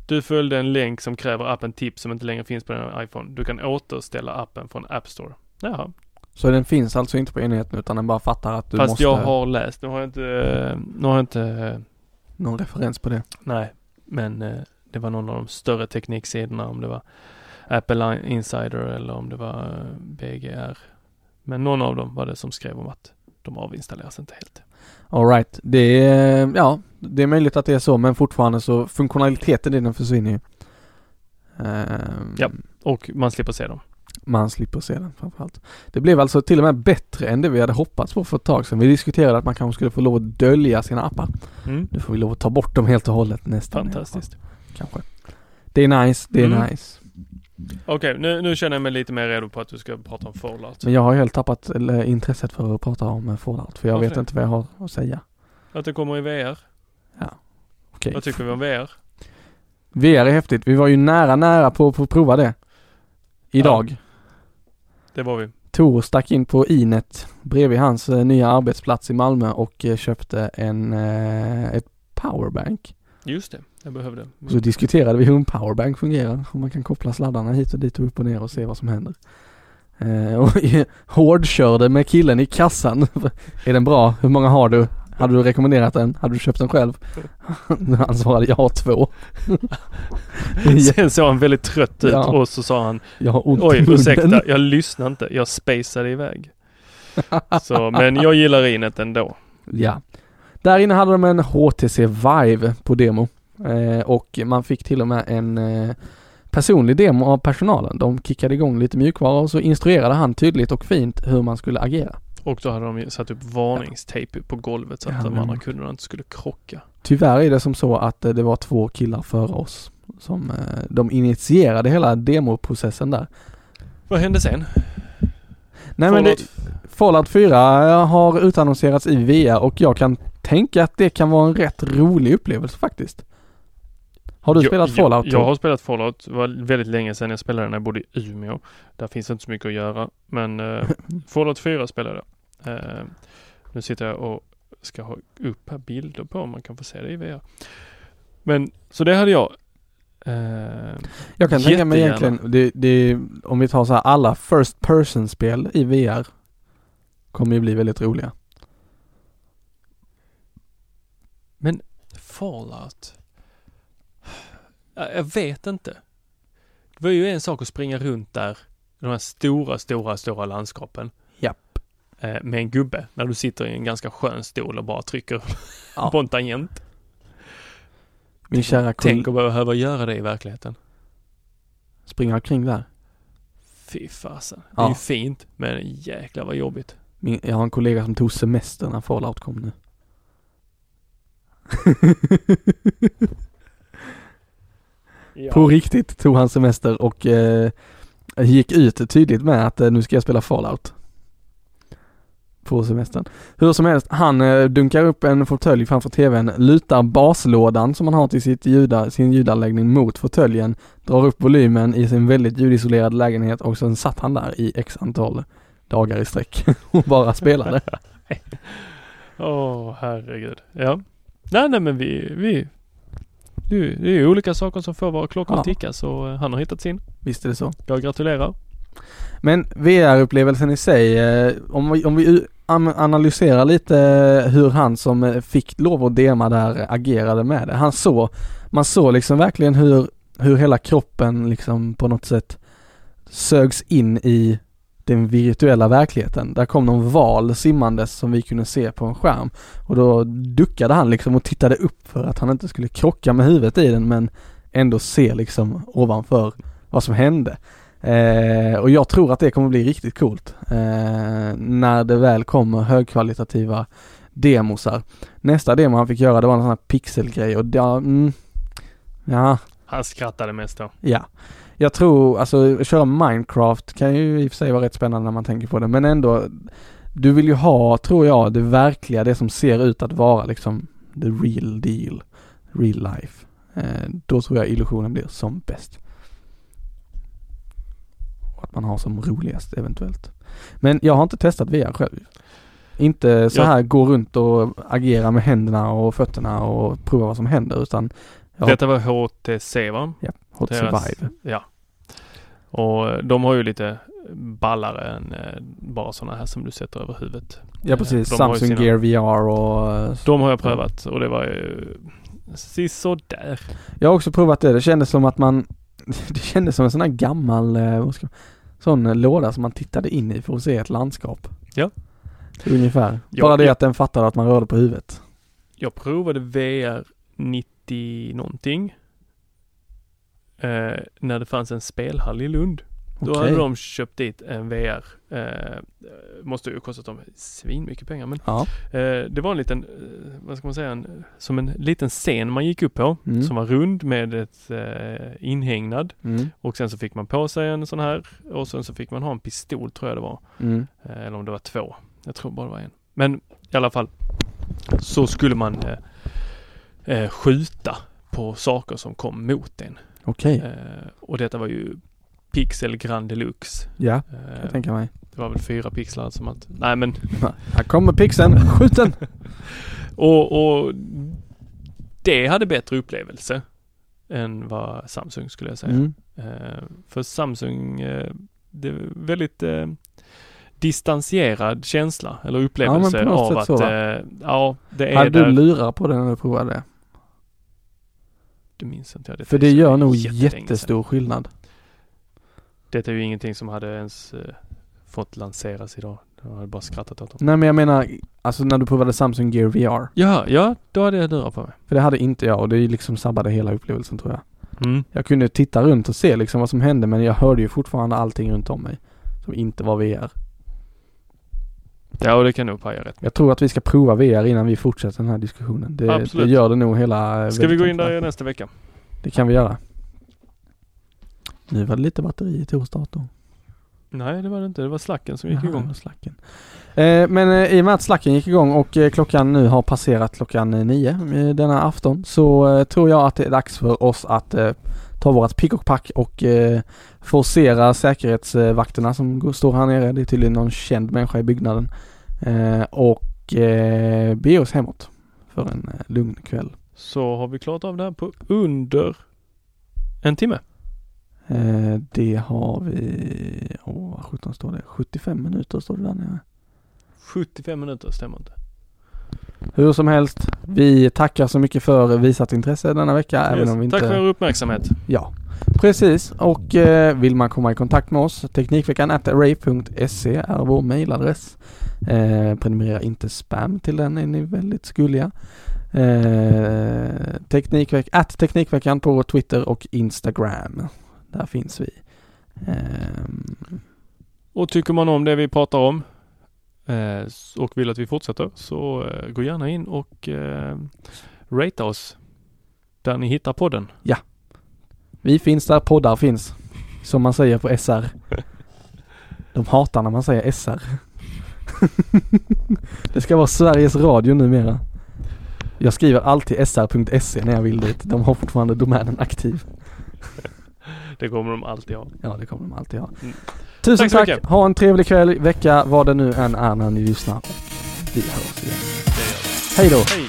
Du följde en länk som kräver appen tips som inte längre finns på den iPhone. Du kan återställa appen från App Store. Jaha. Så den finns alltså inte på enheten utan den bara fattar att du Fast måste... Fast jag har läst. Nu har jag inte... Nu har jag inte... Någon referens på det? Nej, men det var någon av de större tekniksidorna, om det var Apple Insider eller om det var B G R. Men någon av dem var det som skrev om att de avinstalleras inte helt. All right. Det är, ja, det är möjligt att det är så, men fortfarande så funktionaliteten i den försvinner ju. Um, ja, och man slipper se dem. Man slipper se den framförallt. Det blev alltså till och med bättre än det vi hade hoppats på för ett tag sedan. Vi diskuterade att man kanske skulle få lov att dölja sina appar. Mm. Nu får vi lov att ta bort dem helt och hållet nästan. Fantastiskt. Kanske. Det är nice, det är mm. nice. Okej, okay, nu, nu känner jag mig lite mer redo på att du ska prata om Fallout. Men jag har helt tappat eller, intresset för att prata om Fallout. För jag Varför vet det? inte vad jag har att säga. Att det kommer i V R? Ja. Okay. Vad tycker vi om V R? V R är häftigt. Vi var ju nära, nära på, på att prova det. Idag. Ja. Det var vi. Tor stack in på Inet bredvid hans eh, nya arbetsplats i Malmö och eh, köpte en eh, ett powerbank. Just det, jag behövde. Och så diskuterade vi hur en powerbank fungerar. Om man kan koppla sladdarna hit och dit och upp och ner och se vad som händer. Eh, och hårdkörde med killen i kassan. Är den bra? Hur många har du? Hade du rekommenderat den? Hade du köpt den själv? Han svarade, jag har två. Sen såg han väldigt trött ut, ja. Och så sa han, jag har ont oj, ursäkta, jag lyssnar inte. Jag spacade iväg. Så, men jag gillar Inet ändå. Ja. Där inne hade de en H T C Vive på demo. Eh, och man fick till och med en eh, personlig demo av personalen. De kickade igång lite mjukvara och så instruerade han tydligt och fint hur man skulle agera. Och då hade de satt upp varningstejp på golvet så att ja, de andra kunderna inte skulle krocka. Tyvärr är det som så att det var två killar före oss som de initierade hela demoprocessen där. Vad hände sen? Nej, Fallout... Men det, Fallout fyra har utannonserats i V R och jag kan tänka att det kan vara en rätt rolig upplevelse faktiskt. Har du jag, spelat Fallout? Jag, jag har spelat Fallout. Det var väldigt länge sedan jag spelade när jag bodde i Umeå. Där finns inte så mycket att göra. Men eh, Fallout fyra spelade jag. Eh, nu sitter jag och ska ha upp här bilder på om man kan få se det i V R. Men så det hade jag. Eh, jag kan jättegärna. tänka mig egentligen. Det, det, om vi tar så här, alla first person spel i V R kommer ju bli väldigt roliga. Men Fallout... Jag vet inte. Det var ju en sak att springa runt där i de här stora, stora, stora landskapen. Japp. Eh, med en gubbe. När du sitter i en ganska skön stol och bara trycker ja. på en tangent. Min kära kol- Tänk att behöva göra det i verkligheten. Springa kring där. Fy fasen. Ja. Det är ju fint, men jäklar vad jobbigt. Min, jag har en kollega som tog semester när Fallout kom nu. Ja. På riktigt tog han semester och eh, gick ut tydligt med att eh, nu ska jag spela Fallout på semestern. Hur som helst, han eh, dunkar upp en fåtölj framför tvn, lutar baslådan som man har till sitt ljuda, sin ljudanläggning mot fåtöljen, drar upp volymen i sin väldigt ljudisolerad lägenhet och sen satt han där i x antal dagar i sträck och bara spelade. Åh, oh, herregud. Ja. Nej, nej, men vi... vi... Det är ju olika saker som får våra klockor ja. ticka, så han har hittat sin. Visst är det så. Jag gratulerar. Men V R-upplevelsen i sig, om vi, om vi analyserar lite hur han som fick lov att dema där agerade med det. Han såg, man såg liksom verkligen hur, hur hela kroppen liksom på något sätt sögs in i den virtuella verkligheten. Där kom någon val simmandes som vi kunde se på en skärm. Och då duckade han liksom och tittade upp för att han inte skulle krocka med huvudet i den, men ändå se liksom ovanför vad som hände. Eh, och jag tror att det kommer bli riktigt coolt eh, när det väl kommer högkvalitativa demosar. Nästa demo han fick göra, det var en sån här pixelgrej och ja, mm, ja. Han skrattade mest då. Ja. Jag tror, alltså köra Minecraft kan ju i och för sig vara rätt spännande när man tänker på det. Men ändå, du vill ju ha, tror jag, det verkliga, det som ser ut att vara liksom the real deal, real life. Eh, då tror jag illusionen blir som bäst. Och att man har som roligast eventuellt. Men jag har inte testat V R själv. Inte så här jag... gå runt och agera med händerna och fötterna och prova vad som händer, utan... Ja. Detta var H T C, va? Ja, H T C Vive. Ja. Och de har ju lite ballare än bara sådana här som du sätter över huvudet. Ja, precis. De Samsung sina... Gear V R och... De har jag prövat och det var ju sisådär. Jag har också provat det. Det kändes som att man... Det kändes som en sån här gammal ska... sån låda som man tittade in i för att se ett landskap. Ja. Ungefär. Ja, bara det ja. att den fattade att man rörde på huvudet. Jag provade V R nittio någonting eh, när det fanns en spelhall i Lund. Då okay. hade de köpt dit en V R. Eh, måste ju kostat dem svin mycket pengar. Men ja. eh, det var en liten, vad ska man säga, en, som en liten scen man gick upp på. Mm. Som var rund med ett eh, inhägnad. Mm. Och sen så fick man på sig en sån här. Och sen så fick man ha en pistol, tror jag det var. Mm. Eh, eller om det var två. Jag tror bara det var en. Men i alla fall så skulle man eh, eh, skjuta på saker som kom mot en. Okej. Okay. Eh, och detta var ju Pixel Grand Deluxe. Ja, jag eh, tänker mig. Det var väl fyra pixlar som att... Nej, men... Här kommer pixeln. Skjut den! och, och det hade bättre upplevelse än vad Samsung skulle jag säga. Mm. Eh, för Samsung, eh, det är väldigt... Eh, distanserad känsla eller upplevelse ja, av att så, eh, ja, det är hade där... du lurar på den när du provade det? Du minns inte jag det. För det gör nog jättestor skillnad. Detta är ju ingenting som hade ens eh, fått lanseras idag. Jag hade bara skrattat åt dem. Nej, men jag menar alltså när du provade Samsung Gear V R. Ja, ja, då hade jag lurar på mig. För det hade inte jag och det liksom sabbade hela upplevelsen tror jag. Mm. Jag kunde titta runt och se liksom vad som hände men jag hörde ju fortfarande allting runt om mig som inte var V R. Ja, och det kan nog paja rätt. Jag tror att vi ska prova V R innan vi fortsätter den här diskussionen. Det, det gör det nog hela... Ska vi gå in där nästa vecka? Det kan vi göra. Nu var det lite batteri till hos datorn. Nej, det var det inte. Det var slacken som gick Aha, igång. Slacken. Eh, men eh, i och med att slacken gick igång och eh, klockan nu har passerat klockan nio eh, denna afton så eh, tror jag att det är dags för oss att eh, ta vårat pick och pack och eh, forcera säkerhetsvakterna som går, står här nere. Det är tydligen någon känd människa i byggnaden. Eh, och eh, be oss hemåt för en eh, lugn kväll. Så har vi klarat av det här på under en timme. Eh, det har vi... Åh, vad sjutton står det? sjuttiofem minuter står det där nere. sjuttiofem minuter, stämmer inte. Hur som helst, vi tackar så mycket för visat intresse denna vecka. Yes, även om vi inte... Tack för er uppmärksamhet. Ja, precis. Och eh, vill man komma i kontakt med oss, teknikveckan at array punkt se är vår mejladress. Eh, prenumerera inte spam till den, är ni väldigt skulliga. Eh, teknikveck- at teknikveckan på Twitter och Instagram. Där finns vi. Eh, och tycker man om det vi pratar om och vill att vi fortsätter så gå gärna in och eh, rate oss där ni hittar podden. Ja, vi finns där poddar finns, som man säger på S R. De hatar när man säger S R. Det ska vara Sveriges Radio numera. Jag skriver alltid S R punkt se när jag vill dit. De har fortfarande domänen aktiv. Det kommer de alltid ha. Ja, det kommer de alltid ha. Mm. Tusen tack, tack. Ha en trevlig kväll, vecka, vad det nu än är när ni lyssnar. Vi hörs igen. Hej då. Hej.